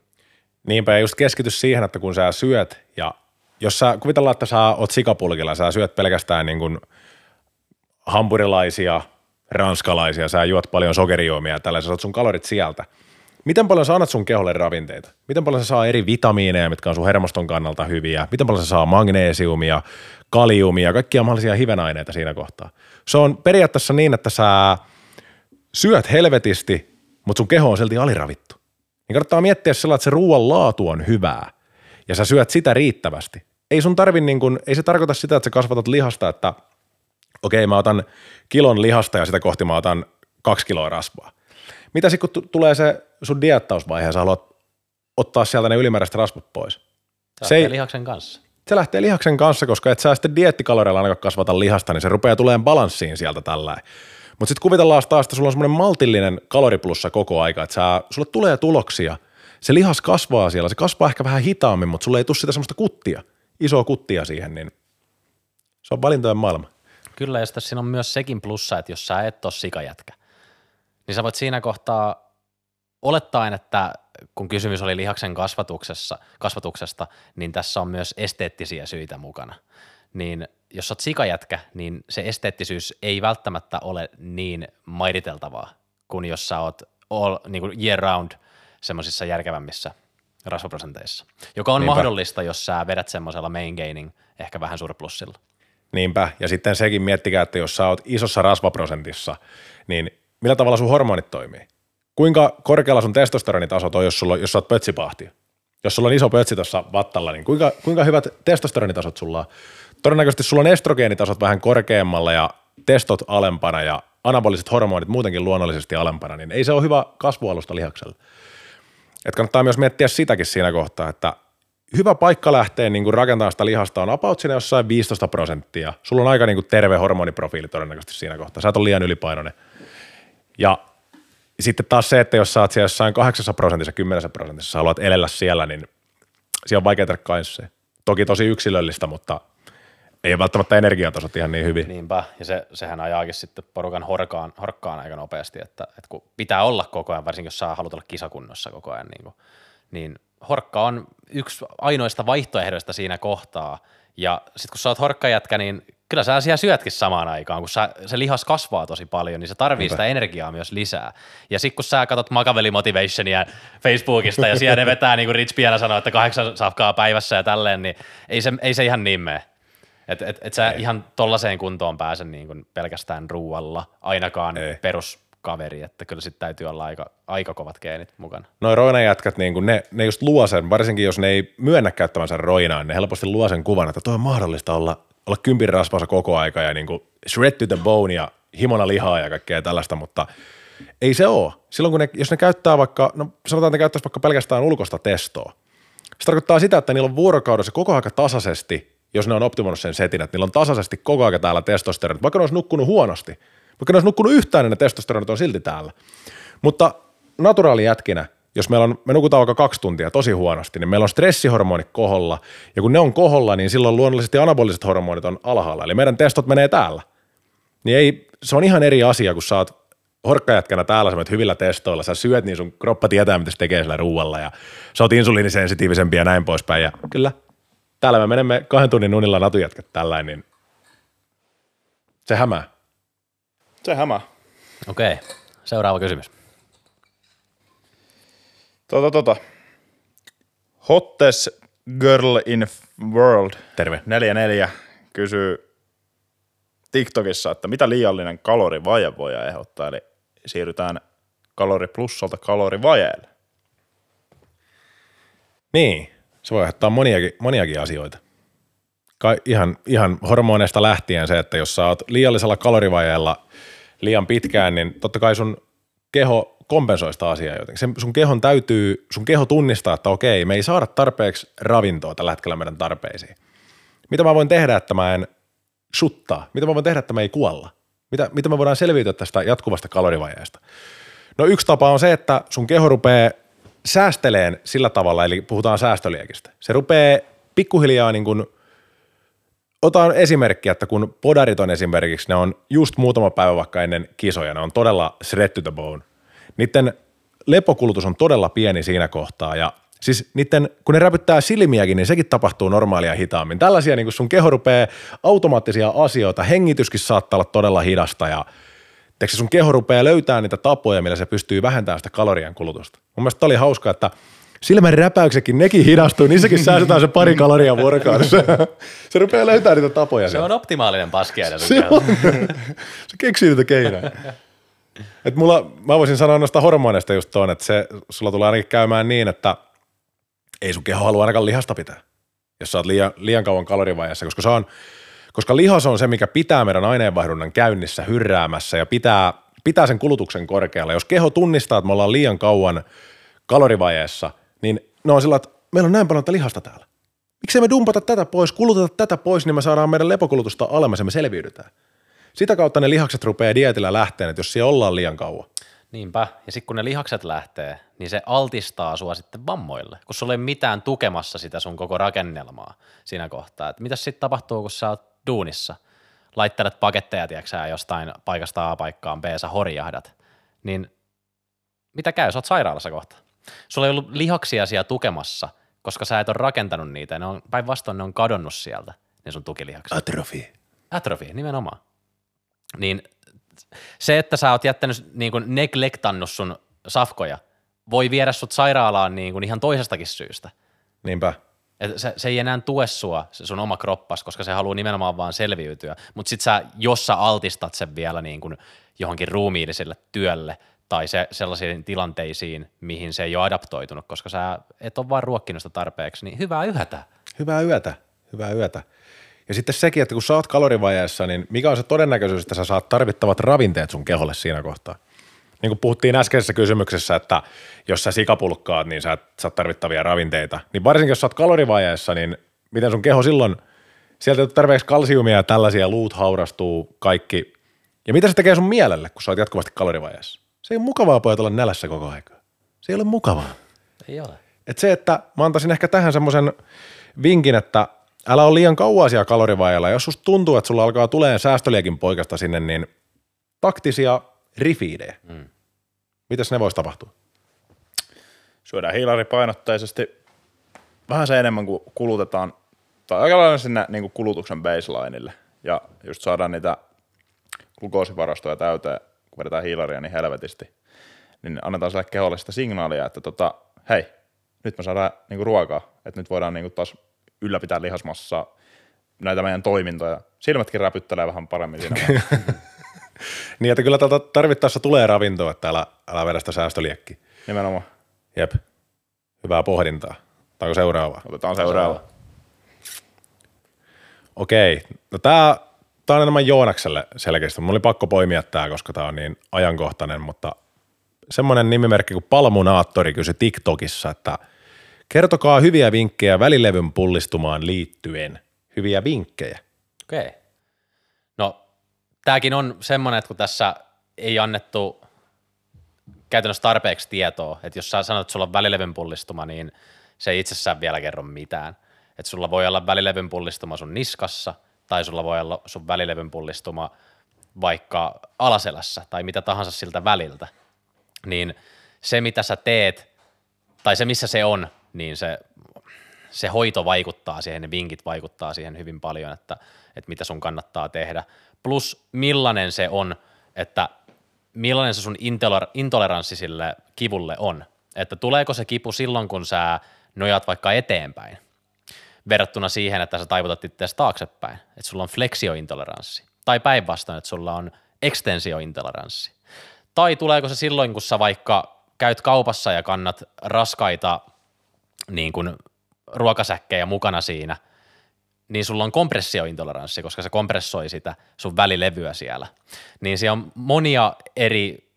Niinpä, ja just keskity siihen, että kun sä syöt, ja jos sä kuvitellaan, että sä oot sikapulkilla, sä syöt pelkästään niin kuin hampurilaisia, ranskalaisia, sä juot paljon sokerijuomia ja tällaisia, sä saat sun kalorit sieltä. Miten paljon sä annat sun keholle ravinteita? Miten paljon sä saa eri vitamiineja, mitkä on sun hermoston kannalta hyviä? Miten paljon sä saa magneesiumia, kaliumia, kaikkia mahdollisia hivenaineita siinä kohtaa? Se on periaatteessa niin, että sä syöt helvetisti, mutta sun keho on silti aliravittu. Niin kannattaa miettiä sellainen, että se ruoan laatu on hyvää ja sä syöt sitä riittävästi. Ei sun tarvi niin kun, ei se tarkoita sitä, että sä kasvatat lihasta, että okei okay, mä otan kilon lihasta ja sitä kohti mä otan kaksi kiloa rasvaa. Mitä sitten kun t- tulee se sun dieettausvaihe ja sä haluat ottaa sieltä ne ylimääräiset rasvat pois? Se ei, lihaksen kanssa. se lähtee lihaksen kanssa, koska et sä sitten dieettikaloreilla ainakaan kasvata lihasta, niin se rupeaa tulemaan balanssiin sieltä tällä. Mutta sitten kuvitellaan taas, että sulla on semmoinen maltillinen kaloriplussa koko aika, että sä, sulle tulee tuloksia, se lihas kasvaa siellä, se kasvaa ehkä vähän hitaammin, mutta sulle ei tule sitä semmoista kuttia, isoa kuttia siihen, niin se on valintojen maailma. Kyllä, ja sitten siinä on myös sekin plussa, että jos sä et ole sikajätkä, niin sä voit siinä kohtaa olettaen, että kun kysymys oli lihaksen kasvatuksessa, kasvatuksesta, niin tässä on myös esteettisiä syitä mukana. Niin jos sä oot sikajätkä, niin se esteettisyys ei välttämättä ole niin mairiteltavaa kuin jos sä oot all, niin kuin year round semmoisissa järkevämmissä rasvaprosenteissa, joka on niinpä mahdollista, jos sä vedät semmoisella main gaining ehkä vähän surplussilla. Niinpä, ja sitten sekin miettikää, että jos sä oot isossa rasvaprosentissa, niin millä tavalla sun hormonit toimii? Kuinka korkealla sun testosteronitasot on, jos, sulla, jos sä oot pötsipahti? Jos sulla on iso pötsi tuossa vattalla, niin kuinka, kuinka hyvät testosteronitasot sulla on? Todennäköisesti sulla on estrogeenitasot vähän korkeammalla ja testot alempana ja anaboliset hormonit muutenkin luonnollisesti alempana, niin ei se ole hyvä kasvualusta lihakselle. Et kannattaa myös miettiä sitäkin siinä kohtaa, että hyvä paikka lähtee niin rakentamaan sitä lihasta on about siinä jossain viisitoista prosenttia. Sulla on aika niin kuin terve hormoniprofiili todennäköisesti siinä kohtaa. Sä et ole liian ylipainoinen. Ja sitten taas se, että jos sä oot siellä jossain kahdeksassa prosentissa, kymmenessä prosentissa, sä haluat elellä siellä, niin siellä on vaikea tarkkaan se. Toki tosi yksilöllistä, mutta ei ole välttämättä energiatasot ihan niin hyvin. Niinpä, ja se, sehän ajaakin sitten porukan horkaan, horkkaan aika nopeasti, että, että kun pitää olla koko ajan, varsinkin jos sä haluat olla kisakunnossa koko ajan, niin, kuin, niin horkka on yksi ainoista vaihtoehdoista siinä kohtaa, ja sitten kun sä oot horkkajätkä, niin kyllä sä siellä syötkin samaan aikaan, kun sä, se lihas kasvaa tosi paljon, niin se tarvii Niinpä. Sitä energiaa myös lisää. Ja sitten kun sä katsot Macaveli Motivationia Facebookista, ja siellä ne vetää, niin kuin Rich Piana sanoo, että kahdeksan safkaa päivässä ja tälleen, niin ei se, ei se ihan niin mene. Että et, et sä ei. ihan tollaiseen kuntoon pääse niin kuin pelkästään ruualla, ainakaan ei. Peruskaveri, että kyllä sit täytyy olla aika, aika kovat geenit mukana. Noi roinajätkät, niin ne, ne just luo sen, varsinkin jos ne ei myönnä käyttämänsä roinaa, ne helposti luo sen kuvan, että toi on mahdollista olla, olla kympin rasvassa koko aika ja niin kuin shred to the bone ja himona lihaa ja kaikkea tällaista, mutta ei se ole. Silloin kun ne, jos ne käyttää vaikka, no sanotaan, että ne käyttäisi vaikka pelkästään ulkoista testoa, se tarkoittaa sitä, että niillä on vuorokaudessa koko aika tasaisesti, jos ne on optimoinut sen setin, että niillä on tasaisesti koko ajan täällä testosteronit, vaikka ne olisi nukkunut huonosti, vaikka ne olisi nukkunut yhtään, niin ne testosteronit on silti täällä. Mutta naturaalijätkinä, jos meillä on, me nukutaan vaikka kaksi tuntia tosi huonosti, niin meillä on stressihormonit koholla, ja kun ne on koholla, niin silloin luonnollisesti anaboliset hormonit on alhaalla, eli meidän testot menee täällä. Niin ei, se on ihan eri asia, kun sä oot horkkajätkänä täällä semmoinen hyvillä testoilla, sä syöt, niin sun kroppa tietää, mitä se tekee sillä ruualla, ja sä oot insuliinisensitiivisempi ja näin poispäin, ja kyllä. Täällä me menemme kahden tunnin unilla natujätkät tällainen, niin se hämää. Se hämää. Okei, seuraava kysymys. Tota, tota. Hottes girl in world. Terve. neljä neljä kysyy TikTokissa, että mitä liiallinen kalorivaje voi aiheuttaa, eli siirrytään kaloriplussalta kalorivajeelle. Niin. Se voi aiheuttaa moniakin, moniakin asioita. Ka- ihan, ihan hormoneista lähtien se, että jos sä oot liiallisella kalorivajeella liian pitkään, niin totta kai sun keho kompensoi sitä asiaa jotenkin. Se, sun, kehon täytyy, sun keho tunnistaa, että okei, me ei saada tarpeeksi ravintoa tällä hetkellä meidän tarpeisiin. Mitä mä voin tehdä, että mä en shuttaa? Mitä mä voin tehdä, että mä ei kuolla? Mitä, mitä me voidaan selviytyä tästä jatkuvasta kalorivajeesta? No yksi tapa on se, että sun keho rupeaa säästeleen sillä tavalla, eli puhutaan säästöliekistä. Se rupeaa pikkuhiljaa niin kuin, otan esimerkkiä, että kun podarit on esimerkiksi, ne on just muutama päivä vaikka ennen kisoja, ne on todella shred to the bone. Niiden lepokulutus on todella pieni siinä kohtaa ja siis niiden, kun ne räpyttää silmiäkin, niin sekin tapahtuu normaalia hitaammin. Tällaisia niin kuin sun keho rupeaa automaattisia asioita, hengityskin saattaa olla todella hidasta ja teikö sun keho rupeaa löytämään niitä tapoja, millä se pystyy vähentämään sitä kalorian kulutusta. Mun mielestä oli hauska, että silmän räpäyksetkin, nekin hidastuu, niissäkin säästetään se pari kaloria vuorokaudessa. Se rupeaa löytämään niitä tapoja. Se siellä on optimaalinen paskiainen. Se, se keksii niitä keinoja. Et mulla, mä voisin sanoa noista hormoneista just tuon, että se, sulla tulee ainakin käymään niin, että ei sun keho halua ainakaan lihasta pitää, jos sä oot liian, liian kauan kalorivajassa, koska se on koska lihas on se, mikä pitää meidän aineenvaihdunnan käynnissä, hyrräämässä ja pitää, pitää sen kulutuksen korkealla. Jos keho tunnistaa, että me ollaan liian kauan kalorivajeessa, niin ne on sillä, että meillä on näin paljon lihasta täällä. Miksei me dumpata tätä pois, kuluteta tätä pois, niin me saadaan meidän lepokulutusta alemmas ja me selviydytään. Sitä kautta ne lihakset rupeaa dietillä lähteen, että jos siellä ollaan liian kauan. Niinpä, ja sitten kun ne lihakset lähtee, niin se altistaa sua sitten vammoille, kun sulla ei mitään tukemassa sitä sun koko rakennelmaa siinä kohtaa. Että mitäs sitten tapahtuu, kun sä oot duunissa, laittelet paketteja, tiiäksä, jostain paikasta A paikkaan B, sä horjahdat, niin mitä käy, sä oot sairaalassa kohta. Sulla ei ollut lihaksia siellä tukemassa, koska sä et ole rakentanut niitä, ja ne on, päinvastoin ne on kadonnut sieltä, ne sun tukilihakset. Atrofia. Atrofia, nimenomaan. Niin se, että sä oot jättänyt, niin kuin neglektannut sun safkoja, voi viedä sut sairaalaan niin kuin ihan toisestakin syystä. Niinpä. Et se, se ei enää tue sua, se sun oma kroppas, koska se haluaa nimenomaan vaan selviytyä, mutta sit sä, jos sä altistat sen vielä niin kuin johonkin ruumiilliselle työlle tai se, sellaisiin tilanteisiin, mihin se ei ole adaptoitunut, koska sä et ole vaan ruokkinut sitä tarpeeksi, niin hyvää yötä. Hyvää yötä, hyvää yötä. Ja sitten sekin, että kun sä oot kalorivajeessa, niin mikä on se todennäköisyys, että sä saat tarvittavat ravinteet sun keholle siinä kohtaa? Niin kuin puhuttiin äskeisessä kysymyksessä, että jos sä sikapulkkaat, niin sä et saa tarvittavia ravinteita. Niin varsinkin, jos sä oot kalorivajeessa, niin miten sun keho silloin, sieltä ei ole tarpeeksi kalsiumia ja tällaisia, luut haurastuu, kaikki. Ja mitä se tekee sun mielelle, kun sä oot jatkuvasti kalorivajeessa? Se ei ole mukavaa pojat olla nälässä koko ajan. Se ei ole mukavaa. Ei ole. Et se, että mä antaisin ehkä tähän semmoisen vinkin, että älä ole liian kauaa siellä kalorivajalla. Jos susta tuntuu, että sulla alkaa tulemaan säästöliäkin poikasta sinne, niin taktisia rifiidejä. Mm. Mitäs ne vois tapahtua? Syödään hiilaripainotteisesti vähän se enemmän kuin kulutetaan, tai aika lailla sinne niin kuin kulutuksen baselineille. Ja just saadaan niitä glukoosivarastoja täyteen, kun vedetään hiilaria niin helvetisti. Niin annetaan sille keholle sitä signaalia, että tota, hei, nyt me saadaan niin kuin ruokaa, että nyt voidaan niin kuin taas ylläpitää lihasmassaa, näitä meidän toimintoja. Silmätkin räpyttelee vähän paremmin siinä. Niin, että kyllä tarvittaessa tulee ravintoa, että älä, älä vedä sitä säästöliekkiä. Nimenomaan. Jep. Hyvää pohdintaa. Otaanko seuraavaa? Otetaan seuraavaa. Okei. No tää, tää on enemmän Joonakselle selkeästi. Mun oli pakko poimia tää, koska tää on niin ajankohtainen, mutta semmonen nimimerkki kuin Palmunaattori kysyi TikTokissa, että kertokaa hyviä vinkkejä välilevyn pullistumaan liittyen. Hyviä vinkkejä. Okei. No, tämäkin on semmoinen, että kun tässä ei annettu käytännössä tarpeeksi tietoa, että jos sä sanot, että sulla on välilevyn pullistuma, niin se ei itsessään vielä kerro mitään. Että sulla voi olla välilevyn pullistuma sun niskassa, tai sulla voi olla sun välilevyn pullistuma vaikka alaselässä, tai mitä tahansa siltä väliltä. Niin se, mitä sä teet, tai se, missä se on, niin se, se hoito vaikuttaa siihen, ne vinkit vaikuttaa siihen hyvin paljon, että, että mitä sun kannattaa tehdä. Plus millainen se on, että millainen se sun intoleranssi sille kivulle on. Että tuleeko se kipu silloin, kun sä nojaat vaikka eteenpäin, verrattuna siihen, että sä taivutat itseäsi taaksepäin, että sulla on fleksiointoleranssi. Tai päinvastoin, että sulla on ekstensiointoleranssi. Tai tuleeko se silloin, kun sä vaikka käyt kaupassa ja kannat raskaita niin kuin ruokasäkkejä mukana siinä, niin sulla on kompressiointoleranssi, koska se kompressoi sitä sun välilevyä siellä. Niin siellä on monia eri,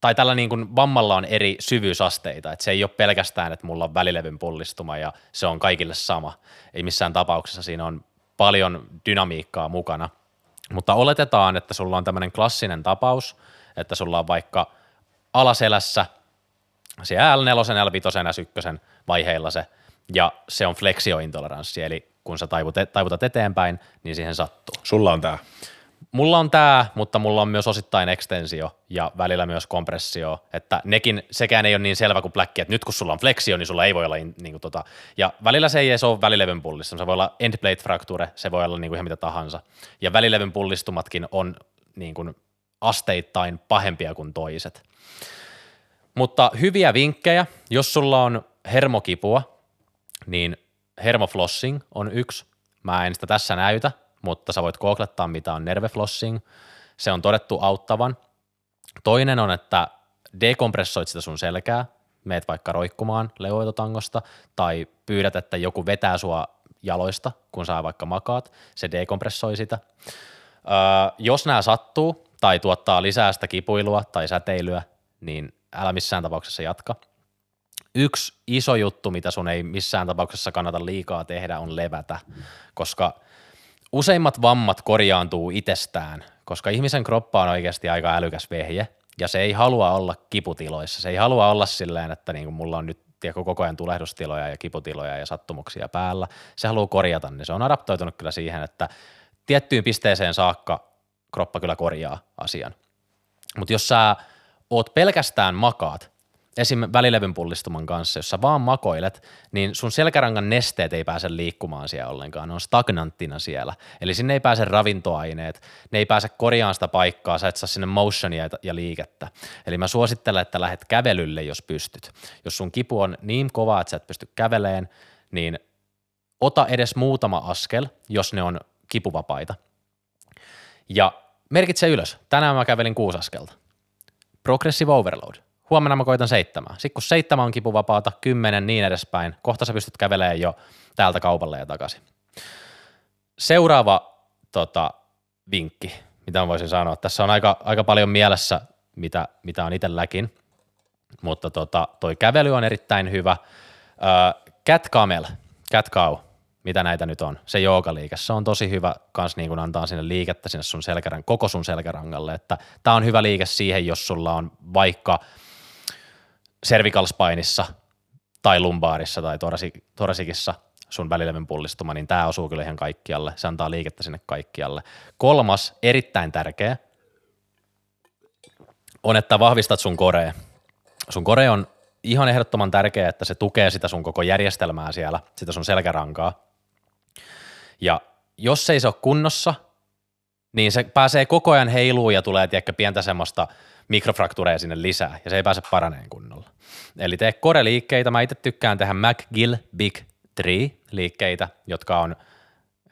tai tällä niin kuin vammalla on eri syvyysasteita, että se ei ole pelkästään, että mulla on välilevyn pullistuma ja se on kaikille sama. Ei missään tapauksessa, siinä on paljon dynamiikkaa mukana. Mutta oletetaan, että sulla on tämmöinen klassinen tapaus, että sulla on vaikka alaselässä se L neljä, L viisi, S yksi vaiheilla se, ja se on fleksiointoleranssi, eli kun sä taivut, taivutat eteenpäin, niin siihen sattuu. Sulla on tää? Mulla on tää, mutta mulla on myös osittain ekstensio ja välillä myös kompressio, että nekin, sekään ei ole niin selvä kuin pläkki, että nyt kun sulla on fleksio, niin sulla ei voi olla in, niin kuin tota, ja välillä se ei edes ole välilevyn pullistuma, se voi olla end plate fracture, se voi olla niin kuin ihan mitä tahansa, ja välilevyn pullistumatkin on niin kuin asteittain pahempia kuin toiset. Mutta hyviä vinkkejä, jos sulla on hermokipua, niin hermoflossing on yksi. Mä en sitä tässä näytä, mutta sä voit googlettaa, mitä on nerveflossing. Se on todettu auttavan. Toinen on, että dekompressoit sitä sun selkää, meet vaikka roikkumaan leuoitotangosta tai pyydät, että joku vetää sua jaloista, kun sä vaikka makaat. Se dekompressoi sitä. Öö, jos nämä sattuu tai tuottaa lisää sitä kipuilua tai säteilyä, niin älä missään tapauksessa jatka. yksi iso juttu, mitä sun ei missään tapauksessa kannata liikaa tehdä, on levätä, koska useimmat vammat korjaantuu itsestään, koska ihmisen kroppa on oikeasti aika älykäs vehje, ja se ei halua olla kiputiloissa, se ei halua olla silleen, että niin kuin mulla on nyt tiedätkö, koko ajan tulehdustiloja ja kiputiloja ja sattumuksia päällä, se haluaa korjata, niin se on adaptoitunut kyllä siihen, että tiettyyn pisteeseen saakka kroppa kyllä korjaa asian, mutta jos sä oot pelkästään makaat, esim. Välilevyn pullistuman kanssa, jos sä vaan makoilet, niin sun selkärangan nesteet ei pääse liikkumaan siellä ollenkaan, ne on stagnanttina siellä, eli sinne ei pääse ravintoaineet, ne ei pääse korjaamaan sitä paikkaa, sä et saa sinne motionia ja liikettä, eli mä suosittelen, että lähdet kävelylle, jos pystyt. Jos sun kipu on niin kova, että sä et pysty käveleen, niin ota edes muutama askel, jos ne on kipuvapaita, ja merkitse ylös, tänään mä kävelin kuusi askelta, progressive overload. Huomenna mä koitan seitsemää. Sitten kun seitsemä on kipuvapaata, kymmenen, niin edespäin, kohta sä pystyt kävelemään jo täältä kaupalle ja takaisin. Seuraava tota, vinkki, mitä mä voisin sanoa. Tässä on aika, aika paljon mielessä, mitä, mitä on itselläkin, mutta tota, toi kävely on erittäin hyvä. Äh, cat camel, cat cow, mitä näitä nyt on, se joogaliike, se on tosi hyvä kans niin kun antaa sinne liikettä sinne sun selkärang- koko sun selkärangalle, että tää on hyvä liike siihen, jos sulla on vaikka cervicalspainissa tai lumbaarissa tai torasi, torasikissa sun välilevyn pullistuma, niin tämä osuu kyllä ihan kaikkialle. Se antaa liikettä sinne kaikkialle. Kolmas, erittäin tärkeä, on, että vahvistat sun korea. Sun korea on ihan ehdottoman tärkeä, että se tukee sitä sun koko järjestelmää siellä, sitä sun selkärankaa. Ja jos ei se ole kunnossa, niin se pääsee koko ajan heiluun ja tulee tiedäkö, pientä semmoista mikrofraktureja sinne lisää, ja se ei pääse paraneen kunnolla. Eli tee core-liikkeitä. Mä itse tykkään tehdä McGill Big Three -liikkeitä, jotka on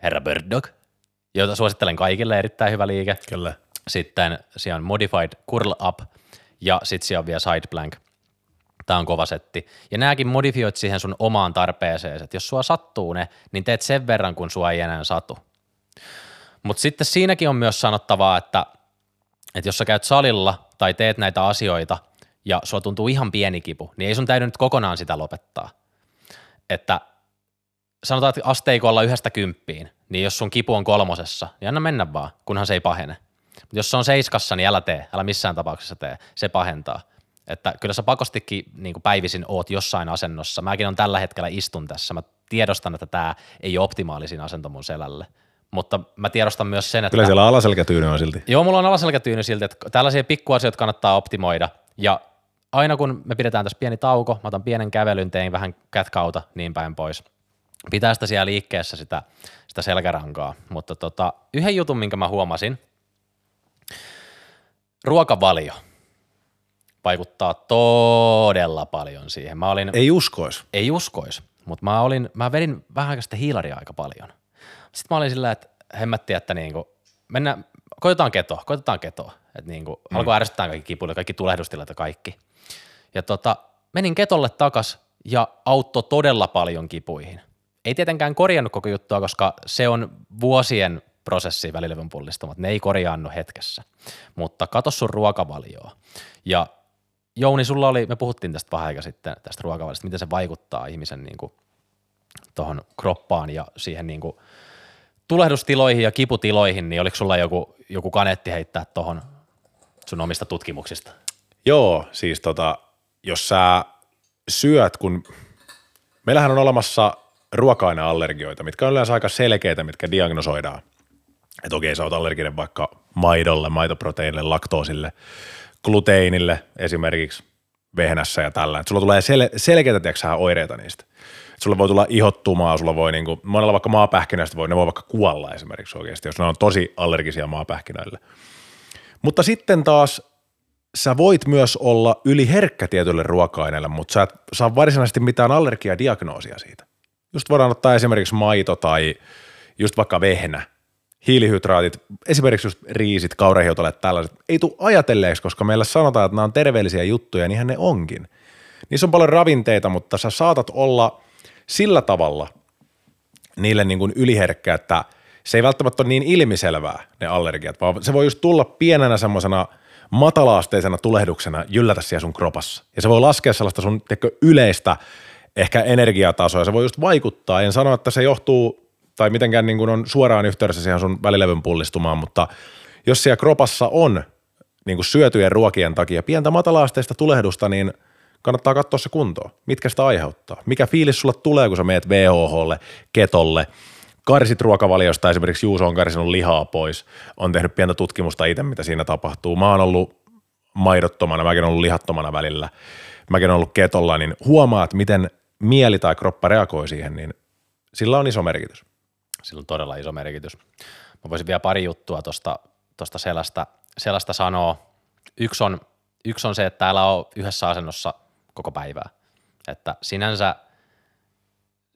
herra Bird Dog, jota suosittelen kaikille, erittäin hyvä liike. Kyllä. Sitten siellä on Modified Curl Up, ja sitten siellä on vielä Side Plank. Tämä on kova setti. Ja nääkin modifioit siihen sun omaan tarpeeseen, että jos sua sattuu ne, niin teet sen verran, kun sua ei enää satu. Mutta sitten siinäkin on myös sanottavaa, että, että jos sä käyt salilla tai teet näitä asioita ja sua tuntuu ihan pieni kipu, niin ei sun täydy nyt kokonaan sitä lopettaa. Että sanotaan, että asteikolla yhdestä kymppiin, niin jos sun kipu on kolmosessa, niin anna mennä vaan, kunhan se ei pahene. Mut jos se on seiskassa, niin älä tee, älä missään tapauksessa tee, se pahentaa. Että kyllä sä pakostikin niin kuin päivisin oot jossain asennossa. Mäkin on tällä hetkellä istun tässä, mä tiedostan, että tää ei ole optimaalisin asento mun selälle. Mutta mä tiedostan myös sen, että... Kyllä siellä alaselkätyyny on silti. Joo, mulla on alaselkätyyny silti, että tällaisia pikkuasioita kannattaa optimoida. Ja aina kun me pidetään tässä pieni tauko, mä otan pienen kävelyn, tein vähän kätkauta, niin päin pois. Pitää sitä siellä liikkeessä sitä, sitä selkärankaa. Mutta tota, yhden jutun, minkä mä huomasin, ruokavalio vaikuttaa todella paljon siihen. Mä olin, ei uskois. Ei uskois, mutta mä, olin, mä vedin vähän aikaa sitä hiilaria aika paljon. Sitten mä olin sillä, että hemmättiin, että niinku, mennään, koitetaan ketoa, koitetaan ketoa. Että niinku, mm. alkoi ärsyttää kaikki kipuille, kaikki tulehdustilat ja kaikki. Ja tota, menin ketolle takas ja auttoi todella paljon kipuihin. Ei tietenkään korjannut koko juttua, koska se on vuosien prosessi välilevyn pullistumat. Ne ei korjaannu hetkessä. Mutta katso sun ruokavalioa. Ja Jouni, sulla oli, me puhuttiin tästä vähän aikaa sitten, tästä ruokavaliosta, miten se vaikuttaa ihmisen niinku tuohon kroppaan ja siihen niinku tulehdustiloihin ja kiputiloihin, niin oliko sulla joku, joku kaneetti heittää tuohon sun omista tutkimuksista? Joo, siis tota, jos sä syöt, kun meillähän on olemassa ruoka-aineallergioita, mitkä on yleensä aika selkeitä, mitkä diagnosoidaan. Että okei, sä oot allerginen vaikka maidolle, maitoproteiinille, laktoosille, gluteiinille esimerkiksi vehnässä ja tällä. Et sulla tulee sel- selkeitä tiiäksä, oireita niistä. Sulla voi tulla ihottumaa, sulla voi niinku, monella vaikka maapähkinäistä voi, ne voi vaikka kuolla esimerkiksi oikeasti, jos ne on tosi allergisia maapähkinäille. Mutta sitten taas sä voit myös olla yliherkkä tietylle ruoka-aineelle, mutta sä et saa varsinaisesti mitään allergiadiagnoosia siitä. Just voidaan ottaa esimerkiksi maito tai just vaikka vehnä, hiilihydraatit, esimerkiksi just riisit, kaurahiutaleet, tällaiset. Ei tule ajatelleeksi, koska meillä sanotaan, että nämä on terveellisiä juttuja, niinhän ne onkin. Niissä on paljon ravinteita, mutta sä saatat olla sillä tavalla niille niin kuin yliherkkä, että se ei välttämättä ole niin ilmiselvää ne allergiat, vaan se voi just tulla pienenä semmoisena matalaasteisena tulehduksena jyllätä siellä sun kropassa. Ja se voi laskea sellaista sun tiedätkö, yleistä ehkä energiatasoa, ja se voi just vaikuttaa. En sano, että se johtuu tai mitenkään niin kuin on suoraan yhteydessä siihen sun välilevyn pullistumaan, mutta jos siellä kropassa on niin kuin syötyjen ruokien takia pientä matalaasteista tulehdusta, niin kannattaa katsoa se kuntoon. Mitkä sitä aiheuttaa? Mikä fiilis sulla tulee, kun sä meet W H H:lle, ketolle, karsit ruokavaliosta, esimerkiksi Juuso on karsinut lihaa pois, on tehnyt pientä tutkimusta itse, mitä siinä tapahtuu. Mä oon ollut maidottomana, mäkin oon ollut lihattomana välillä, mäkin oon ollut ketolla, niin huomaat, miten mieli tai kroppa reagoi siihen, niin sillä on iso merkitys. Sillä on todella iso merkitys. Mä voisin vielä pari juttua tuosta tuosta selästä, selästä sanoa. Yksi on, yksi on se, että älä ole yhdessä asennossa koko päivää. Että sinänsä,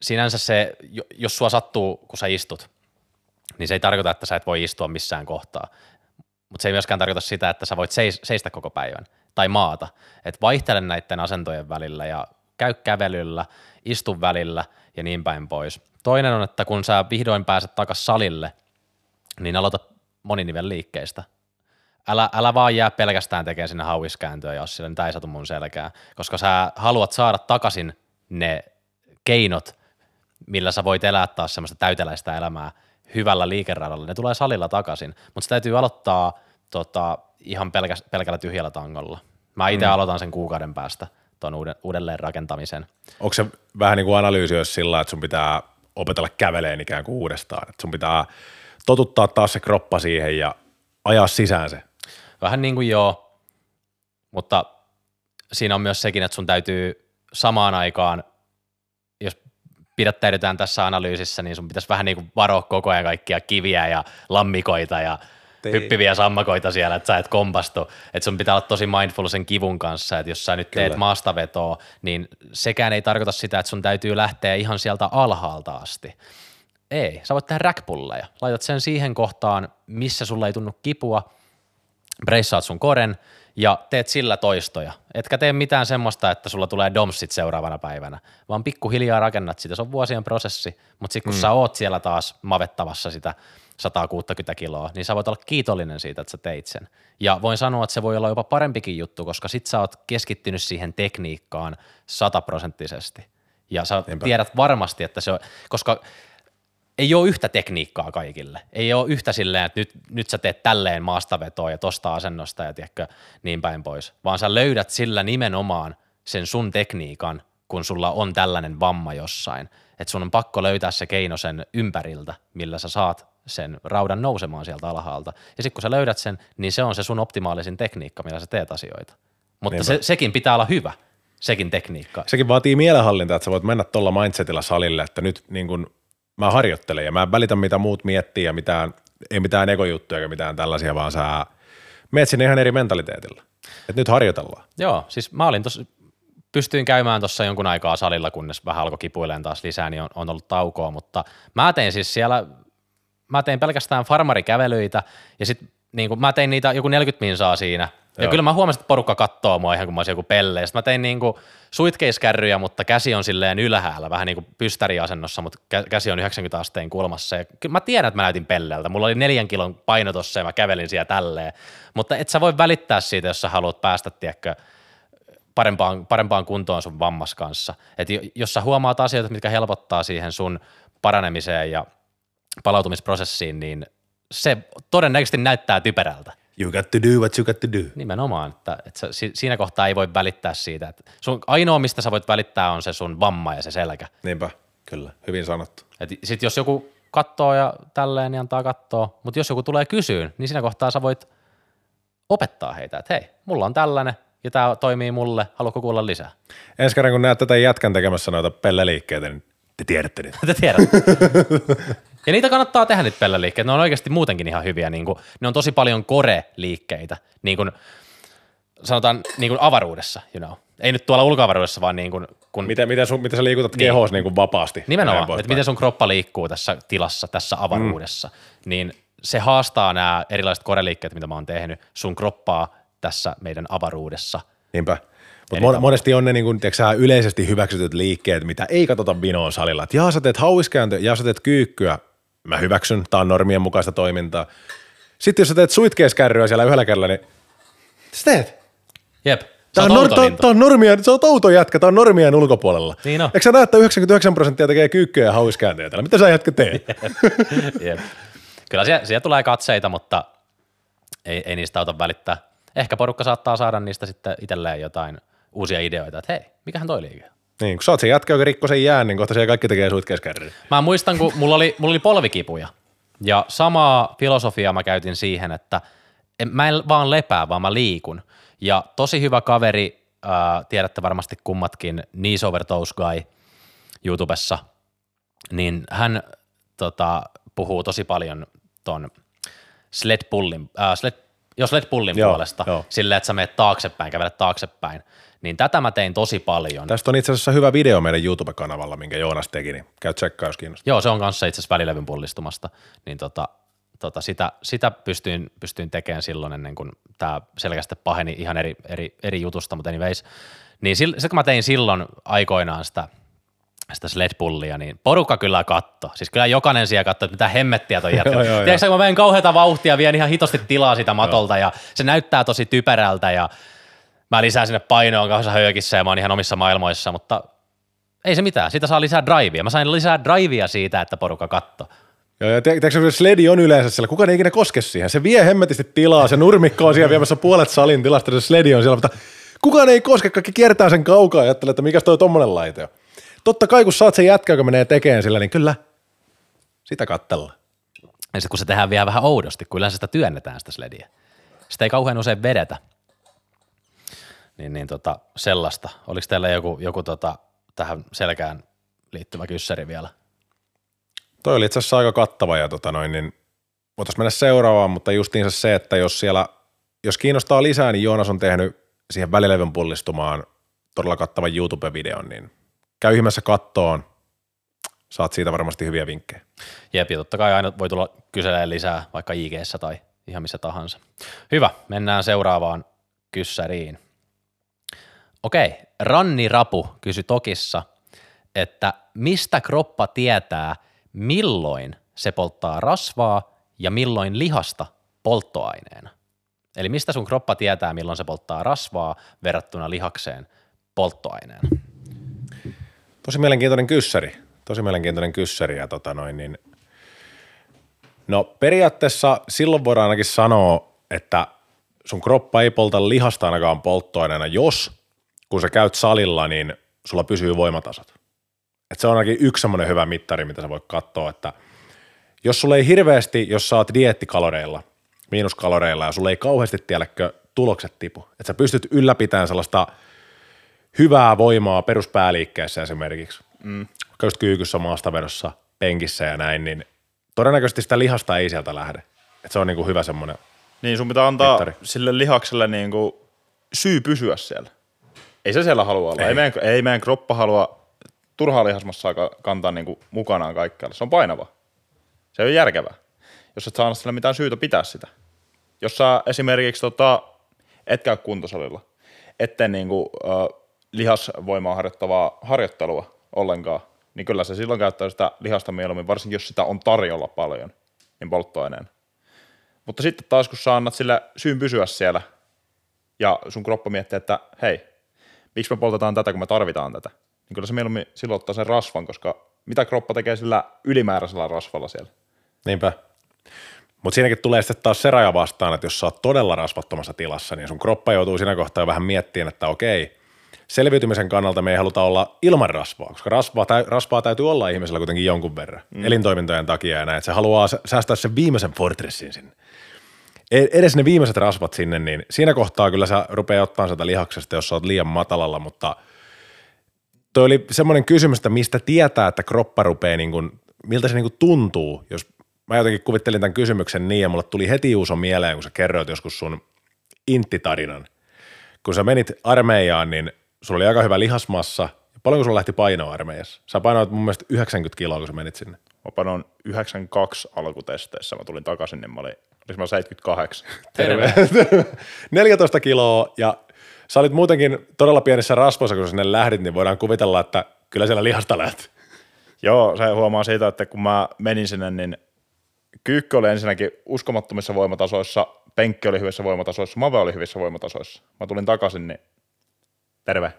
sinänsä se, jos sua sattuu, kun sä istut, niin se ei tarkoita, että sä et voi istua missään kohtaa. Mutta se ei myöskään tarkoita sitä, että sä voit seistä koko päivän tai maata. Että vaihtele näiden asentojen välillä ja käy kävelyllä, istu välillä ja niin päin pois. Toinen on, että kun sä vihdoin pääset takaisin salille, niin aloita moninivel liikkeistä. Älä, älä vaan jää pelkästään tekemään sinne hauiskääntöä, jos sillä tämä ei satu mun selkää, koska sä haluat saada takaisin ne keinot, millä sä voit elää taas semmoista täyteläistä elämää hyvällä liikeradalla. Ne tulee salilla takaisin, mutta se täytyy aloittaa tota, ihan pelkä, pelkällä tyhjällä tangolla. Mä itse mm. aloitan sen kuukauden päästä tuon uuden, uudelleen rakentamisen. Onko se vähän niin kuin analyysi, jos sillä, että sun pitää opetella käveleen ikään kuin uudestaan, että sun pitää totuttaa taas se kroppa siihen ja ajaa sisään se. Vähän niin kuin joo, mutta siinä on myös sekin, että sun täytyy samaan aikaan, jos pidättäydytään tässä analyysissä, niin sun pitäisi vähän niin kuin varoa koko ajan kaikkia kiviä ja lammikoita ja Tei. hyppiviä sammakoita siellä, että sä et kompastu. Että sun pitää olla tosi mindful sen kivun kanssa, että jos sä nyt Kyllä. teet maastavetoa, niin sekään ei tarkoita sitä, että sun täytyy lähteä ihan sieltä alhaalta asti. Ei, sä voit tehdä rackpulleja. Laitat sen siihen kohtaan, missä sulla ei tunnu kipua, breissaat sun koren ja teet sillä toistoja. Etkä tee mitään semmoista, että sulla tulee domsit seuraavana päivänä, vaan pikkuhiljaa rakennat sitä. Se on vuosien prosessi, mutta sitten kun mm. sä oot siellä taas mavettavassa sitä sata kuusikymmentä kiloa, niin sä voit olla kiitollinen siitä, että sä teit sen. Ja voin sanoa, että se voi olla jopa parempikin juttu, koska sit sä oot keskittynyt siihen tekniikkaan sataprosenttisesti. Ja sä Enpä. tiedät varmasti, että se on, koska ei ole yhtä tekniikkaa kaikille. Ei ole yhtä silleen, että nyt, nyt sä teet tälleen maastavetoa ja tosta asennosta ja tiedätkö, niin päin pois, vaan sä löydät sillä nimenomaan sen sun tekniikan, kun sulla on tällainen vamma jossain. Että sun on pakko löytää se keino sen ympäriltä, millä sä saat sen raudan nousemaan sieltä alhaalta. Ja sitten kun sä löydät sen, niin se on se sun optimaalisin tekniikka, millä sä teet asioita. Mutta se, sekin pitää olla hyvä, sekin tekniikka. Sekin vaatii mielenhallintaa, että sä voit mennä tuolla mindsetillä salille, että nyt niin kun mä harjoittelen ja mä en välitä, mitä muut miettii ja mitään, ei mitään ekojuttuja eikä mitään tällaisia, vaan sä meet sinne ihan eri mentaliteetillä. Et nyt harjoitellaan. Joo, siis mä olin tossa, pystyin käymään tuossa jonkun aikaa salilla, kunnes vähän alkoi kipuilemaan taas lisää, niin on, on ollut taukoa, mutta mä tein siis siellä, mä tein pelkästään farmarikävelyitä ja sit niin kun mä tein niitä joku neljäkymmentä minsaa siinä. Ja Joo. kyllä mä huomasin, että porukka kattoo mua ihan kuin mä olisin joku pelle. Sitten mä tein niinku suitkeiskärryjä, mutta käsi on silleen ylhäällä, vähän niin kuin pystäriasennossa, mutta käsi on yhdeksänkymmentä asteen kulmassa. Ja kyllä mä tiedän, että mä näytin pelleltä. Mulla oli neljän kilon paino tossa ja mä kävelin siellä tälleen. Mutta et sä voi välittää siitä, jos sä haluat päästä, tiedätkö, parempaan, parempaan kuntoon sun vammas kanssa. Et jos sä huomaat asioita, mitkä helpottaa siihen sun paranemiseen ja palautumisprosessiin, niin se todennäköisesti näyttää typerältä. You got to do what you got to do. Nimenomaan, että, että siinä kohtaa ei voi välittää siitä. Että sun ainoa, mistä sä voit välittää, on se sun vamma ja se selkä. Niinpä, kyllä, hyvin sanottu. Sitten jos joku katsoo ja tälleen, niin antaa katsoa, mutta jos joku tulee kysyyn, niin siinä kohtaa sä voit opettaa heitä, että hei, mulla on tällainen ja tämä toimii mulle, haluatko kuulla lisää? Ensi kerran, kun näet tätä jätkän tekemässä noita pelleliikkeitä, niin te tiedätte niitä. Te tiedätte. Ja niitä kannattaa tehdä nyt pelläliikkeet, ne on oikeasti muutenkin ihan hyviä, niin kuin, ne on tosi paljon kore-liikkeitä, niin kuin sanotaan niin kuin avaruudessa, you know. Ei nyt tuolla ulkoavaruudessa, vaan niin kuin kun Miten, miten, sun, miten sä liikutat niin, kehossa niin kuin vapaasti. Nimenomaan, että miten sun kroppa liikkuu tässä tilassa, tässä avaruudessa, mm. niin se haastaa nämä erilaiset kore-liikkeet, mitä mä oon tehnyt, sun kroppaa tässä meidän avaruudessa. Niinpä. Mutta monesti on ne niin kun, tiiäksä, yleisesti hyväksytyt liikkeet, mitä ei katsota vinoon salilla. Että jaa, sä teet hauiskääntöä, jaa, sä teet kyykkyä. Mä hyväksyn, tää on normien mukaista toimintaa. Sitten jos sä teet suitkeiskärryä siellä yhdellä kerralla, niin Mitä teet? Jep. Tämä on, nor- on normien, se on outo jätkä, tämä on normien ulkopuolella. Niin on. Eikö sä näe, että yhdeksänkymmentäyhdeksän prosenttia tekee kyykkyä ja hauiskääntöjä täällä? Mitä sä jätkä teet? Jep. Kyllä siellä, siellä tulee katseita, mutta ei, ei niistä auta välittää. Ehkä porukka saattaa saada niistä sitten itselleen jotain uusia ideoita, että hei, mikähän toi liike? Niin, kun sä oot se jätkä, joka rikko sen jään, niin kohta siellä kaikki tekee suit keskärryyn. Mä muistan, kun mulla oli, mulla oli polvikipuja ja samaa filosofiaa mä käytin siihen, että en, mä en vaan lepää, vaan mä liikun. Ja tosi hyvä kaveri, ää, tiedätte varmasti kummatkin, Knees Over Toes Guy YouTubessa, niin hän tota, puhuu tosi paljon ton sled pullin, ää, sled, jo sled pullin joo, puolesta, jo. Silleen, että sä menet taaksepäin, kävelet taaksepäin, niin tätä mä tein tosi paljon. Tästä on itse asiassa hyvä video meidän YouTube-kanavalla, minkä Joonas teki, niin käy tsekkaa, jos kiinnostaa. Joo, se on kanssa itse asiassa välilevyn pullistumasta, niin tota... Tota, sitä sitä pystyin, pystyin tekemään silloin ennen kuin tämä selkeästi paheni ihan eri, eri, eri jutusta, mutta anyways. Niin se kun mä tein silloin aikoinaan sitä, sitä sledpullia, niin porukka kyllä katto. Siis kyllä jokainen siellä katsoi, että mitä hemmettiä toi jätkä. Tiedätkö, kun mä veen kauheata vauhtia, vien ihan hitosti tilaa sitä matolta ja se näyttää tosi typerältä ja mä lisään sinne painoon kauheessa höökissä ja mä oon ihan omissa maailmoissa, mutta ei se mitään. Siitä saa lisää drivea. Mä sain lisää drivea siitä, että porukka katto. Joo, te- te- te- sledi on yleensä siellä, kukaan ei ikinä koske siihen. Se vie hemmetisti tilaa, se nurmikko on siellä viemässä puolet salin tilasta, se sledi on siellä, mutta kukaan ei koske, kaikki kiertää sen kaukaa ja ajattelee, että mikäs toi tommonen laite on. Totta kai, kun sä oot sen jätkä, joka menee tekemään sillä, niin kyllä, sitä kattellaan. Ja sit kun se tehdään vielä vähän oudosti, kun yleensä sitä työnnetään sitä slediä. Sitä ei kauhean usein vedetä. Niin, niin tota, sellaista. Oliko teillä joku, joku tota, tähän selkään liittyvä kyssäri vielä? Toi oli itse asiassa aika kattava ja tota noin, niin voitaisiin mennä seuraavaan, mutta justiinsa se, että jos siellä, jos kiinnostaa lisää, niin Joonas on tehnyt siihen välilevyn pullistumaan todella kattavan YouTube-videon, niin käy ihmeessä kattoon, saat siitä varmasti hyviä vinkkejä. Jep, ja totta kai aina voi tulla kyselemään lisää vaikka I G:ssä tai ihan missä tahansa. Hyvä, mennään seuraavaan kyssäriin. Okei, Ranni Rapu kysyi Tokissa, että mistä kroppa tietää, milloin se polttaa rasvaa ja milloin lihasta polttoaineena? Eli mistä sun kroppa tietää, milloin se polttaa rasvaa verrattuna lihakseen polttoaineena? Tosi mielenkiintoinen kyssäri. Tosi mielenkiintoinen kyssäri. Ja tota noin, niin... No periaatteessa silloin voidaan ainakin sanoa, että sun kroppa ei polta lihasta ainakaan polttoaineena, jos kun sä käyt salilla, niin sulla pysyy voimatasot. Että se on ainakin yksi semmoinen hyvä mittari, mitä sä voit katsoa, että jos sulla ei hirveästi, jos sä oot dieettikaloreilla, miinuskaloreilla ja sulla ei kauheasti tiedäkö tulokset tipu, että sä pystyt ylläpitämään sellaista hyvää voimaa peruspääliikkeessä esimerkiksi, mm. vaikka just kyykyssä, maastavedossa, penkissä ja näin, niin todennäköisesti sitä lihasta ei sieltä lähde. Että se on niinku hyvä semmoinen niin sun pitää antaa mittari. Sille lihakselle niinku syy pysyä siellä. Ei se siellä halua olla. Ei, ei, meidän, ei meidän kroppa halua... Turhaa lihasmassaa kantaa niin kuin mukanaan kaikkialla. Se on painava. Se ei ole järkevää, jos et saa sillä mitään syytä pitää sitä. Jos sä esimerkiksi tota, et käy kuntosalilla, ettei niin kuin, äh, lihasvoimaa harjoittavaa harjoittelua ollenkaan, niin kyllä se silloin käyttää sitä lihasta mieluummin, varsinkin jos sitä on tarjolla paljon, niin polttoaineen. Mutta sitten taas, kun sä annat sillä syyn pysyä siellä ja sun kroppa miettii, että hei, miksi me poltetaan tätä, kun me tarvitaan tätä. Niin kyllä se mieluummin silloin ottaa sen rasvan, koska mitä kroppa tekee sillä ylimääräisellä rasvalla siellä? Niinpä. Mutta siinäkin tulee sitten taas se raja vastaan, että jos sä oot todella rasvattomassa tilassa, niin sun kroppa joutuu siinä kohtaa jo vähän miettimään, että okei, selviytymisen kannalta me ei haluta olla ilman rasvaa, koska rasvaa, täy- rasvaa täytyy olla ihmisellä kuitenkin jonkun verran, mm. elintoimintojen takia ja näin, että se haluaa säästää sen viimeisen fortressin sinne. Edes ne viimeiset rasvat sinne, niin siinä kohtaa kyllä sä rupeaa ottaa sieltä lihaksesta, jos sä oot liian matalalla, mutta... Toi oli semmoinen kysymys, että mistä tietää, että kroppa rupeaa, niin kuin, miltä se niin kuin tuntuu, jos mä jotenkin kuvittelin tämän kysymyksen niin, ja mulle tuli heti Juuso mieleen, kun sä kerroit joskus sun inttitarinan. Kun sä menit armeijaan, niin sulla oli aika hyvä lihasmassa. Paljonko sulla lähti painoa armeijassa? Sä painoit mun mielestä yhdeksänkymmentä kiloa, kun sä menit sinne. Mä painoin yhdeksänkymmentäkaksi alkutesteissä, mä tulin takaisin, niin mä olin, olis mä seitsemänkymmentäkahdeksan. Terve. Terve. neljätoista kiloa ja... Sä olit muutenkin todella pienissä rasvoissa, kun sinne lähdit, niin voidaan kuvitella, että kyllä siellä lihasta lähti. Joo, se huomaa siitä, että kun mä menin sinne, niin kyykky oli ensinnäkin uskomattomissa voimatasoissa, penkki oli hyvissä voimatasoissa, Mave oli hyvissä voimatasoissa. Mä tulin takaisin, niin terve.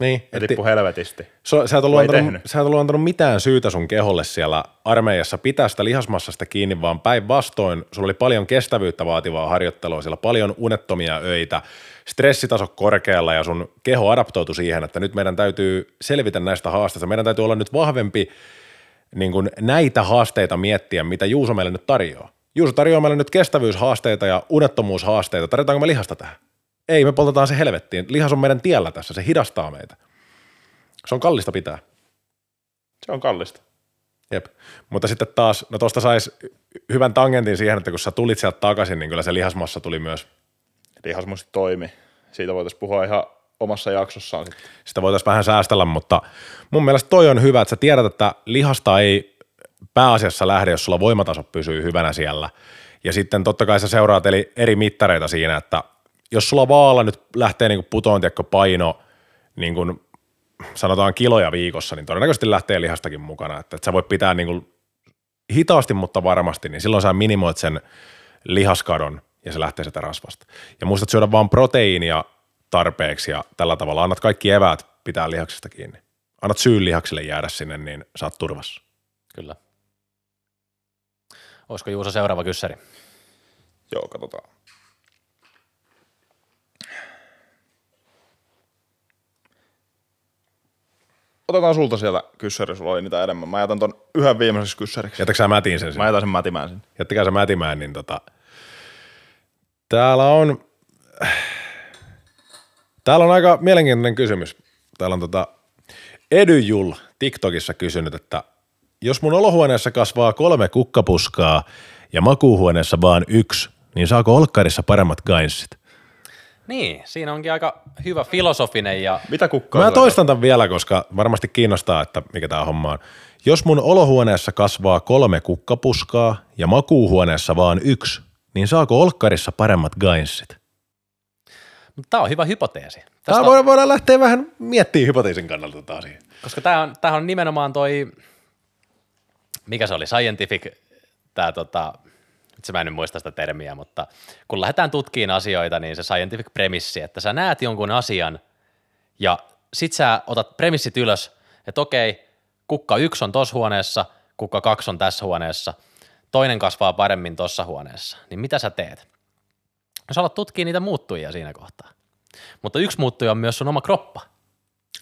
Niin. Ja tippu helvetisti. So, sä, et antanut, sä et ollut antanut mitään syytä sun keholle siellä armeijassa pitää sitä lihasmassasta kiinni, vaan päinvastoin sulla oli paljon kestävyyttä vaativaa harjoittelua, siellä paljon unettomia öitä, stressitaso korkealla ja sun keho adaptoitu siihen, että nyt meidän täytyy selvitä näistä haasteista. Meidän täytyy olla nyt vahvempi niin kuin näitä haasteita miettiä, mitä Juuso meille nyt tarjoaa. Juuso tarjoaa meille nyt kestävyyshaasteita ja unettomuushaasteita. Tarjotaanko me lihasta tähän? Ei, me poltetaan se helvettiin. Lihas on meidän tiellä tässä, se hidastaa meitä. Se on kallista pitää. Se on kallista. Jep, mutta sitten taas, no tosta sais hyvän tangentin siihen, että kun sä tulit sieltä takaisin, niin kyllä se lihasmassa tuli myös. Lihasmassa toimi. Siitä voitaisiin puhua ihan omassa jaksossaan. Sitä voitaisiin vähän säästellä, mutta mun mielestä toi on hyvä, että sä tiedät, että lihasta ei pääasiassa lähde, jos sulla voimataso pysyy hyvänä siellä. Ja sitten totta kai sä seuraat eli eri mittareita siinä, että jos sulla vaalla nyt lähtee niin putoon tiekko paino, niin kuin sanotaan kiloja viikossa, niin todennäköisesti lähtee lihastakin mukana. Että et sä voit pitää niin kuin hitaasti, mutta varmasti, niin silloin sä minimoit sen lihaskadon ja se lähtee sitä rasvasta. Ja muistat syödä vaan proteiinia tarpeeksi ja tällä tavalla annat kaikki eväät pitää lihaksista kiinni. Annat syyn lihaksille jäädä sinne, niin sä oot turvassa. Kyllä. Olisiko Juuso seuraava kyssäri? Joo, katsotaan. Otetaan sulta sieltä kyssäri, sulla oli niitä enemmän. Mä jätän ton yhden viimeiseksi kyssäriksi. Jätätkö sä mätiin sen sinne? Mä jätän sen mätimään sinne. Jättikää sä mätimään, niin tota... Täällä on... Täällä on aika mielenkiintoinen kysymys. Täällä on tota... Edyjul TikTokissa kysynyt, että jos mun olohuoneessa kasvaa kolme kukkapuskaa ja makuuhuoneessa vaan yksi, niin saako olkkarissa paremmat gainsit? Niin, siinä onkin aika hyvä filosofinen ja... Mitä kukkaa? Mä toistan tämän vielä, koska varmasti kiinnostaa, että mikä tää homma on. Jos mun olohuoneessa kasvaa kolme kukkapuskaa ja makuuhuoneessa vaan yksi, niin saako olkkarissa paremmat gainsit? Tää on hyvä hypoteesi. Tää voidaan, voidaan lähteä vähän miettimään hypoteesin kannalta taas. Koska tää on, tää on nimenomaan toi... Mikä se oli? Scientific, tää tota, itse mä en nyt muista sitä termiä, mutta kun lähdetään tutkiin asioita, niin se scientific premissi, että sä näet jonkun asian ja sit sä otat premissit ylös, että okei, kukka yksi on tossa huoneessa, kukka kaksi on tässä huoneessa, toinen kasvaa paremmin tossa huoneessa, niin mitä sä teet? No sä alat tutkia niitä muuttujia siinä kohtaa, mutta yksi muuttuja on myös sun oma kroppa.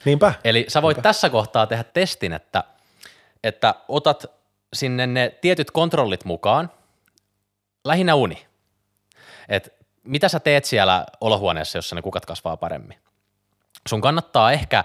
Niinpä. Eli sä voit Niinpä. Tässä kohtaa tehdä testin, että, että otat sinne ne tietyt kontrollit mukaan, lähinnä uni. Et mitä sä teet siellä olohuoneessa, jossa ne kukat kasvaa paremmin? Sun kannattaa ehkä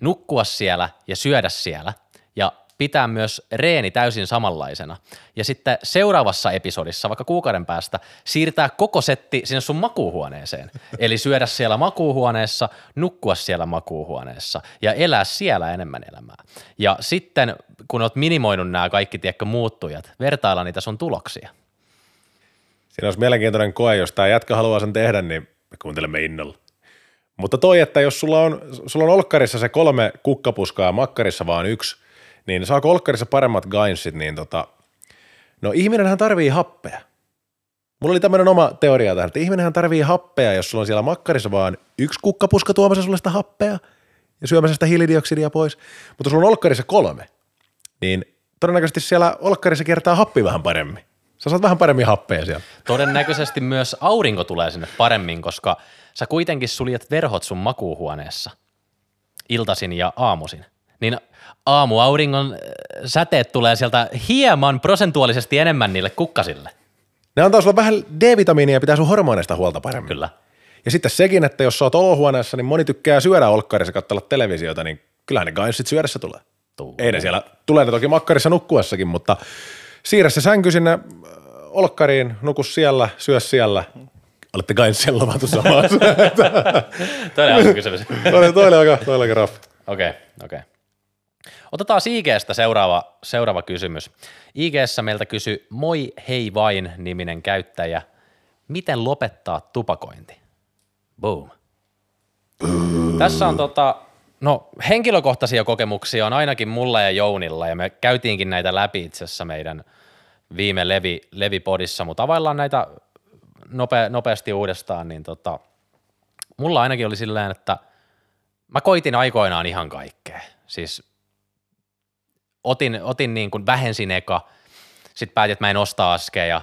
nukkua siellä ja syödä siellä ja pitää myös reeni täysin samanlaisena. Ja sitten seuraavassa episodissa, vaikka kuukauden päästä, siirtää koko setti sinne sun makuuhuoneeseen. Eli syödä siellä makuuhuoneessa, nukkua siellä makuuhuoneessa ja elää siellä enemmän elämää. Ja sitten kun oot minimoinut nämä kaikki tiedätkö muuttujat, vertailla niitä sun tuloksia. Siinä olisi mielenkiintoinen koe, jos tämä jätkä haluaa sen tehdä, niin me kuuntelemme innolla. Mutta toi, että jos sulla on, sulla on olkkarissa se kolme kukkapuskaa ja makkarissa vaan yksi, niin saako olkkarissa paremmat gainsit, niin tota, no ihminenhän tarvii happea. Mulla oli tämmöinen oma teoria tähän, että ihminenhän tarvii happea, jos sulla on siellä makkarissa vaan yksi kukkapuska tuomassa sulle sitä happea ja syömässä sitä hiilidioksidia pois, mutta sulla on olkkarissa kolme, niin todennäköisesti siellä olkkarissa kiertää happi vähän paremmin. Sä saat vähän paremmin happea siellä. Todennäköisesti myös aurinko tulee sinne paremmin, koska sä kuitenkin suljet verhot sun makuuhuoneessa iltasin ja aamuisin. Niin aamuauringon säteet tulee sieltä hieman prosentuaalisesti enemmän niille kukkasille. Ne antaa sulla vähän D-vitamiinia ja pitää sun hormoneista huolta paremmin. Kyllä. Ja sitten sekin, että jos sä oot olohuoneessa, niin moni tykkää syödä olkkarissa katsella televisiota, niin kyllähän ne gainsit syödessä tulee. Tuu. Ei ne siellä, tulee ne toki makkarissa nukkuessakin, mutta siirrä se sänky sinne olkkariin, nuku siellä, syö siellä. Olette gainssien lomattu samaan. Toinen on kysymys. Toinen, toinen aika, toinen aika raffi. Okei, okay, okei. Okay. Otetaan I G:stä seuraava, seuraava kysymys. I G:ssä meiltä kysyi Moi hei vain -niminen käyttäjä. Miten lopettaa tupakointi? Boom. Boom. Tässä on tota... No henkilökohtaisia kokemuksia on ainakin mulla ja Jounilla ja me käytiinkin näitä läpi itse asiassa meidän viime levi, levipodissa, mutta availlaan näitä nope, nopeasti uudestaan, niin tota, mulla ainakin oli silleen, että mä koitin aikoinaan ihan kaikkea. Siis otin, otin niin kuin vähensin eka, sit päätin, että mä en osta askeja.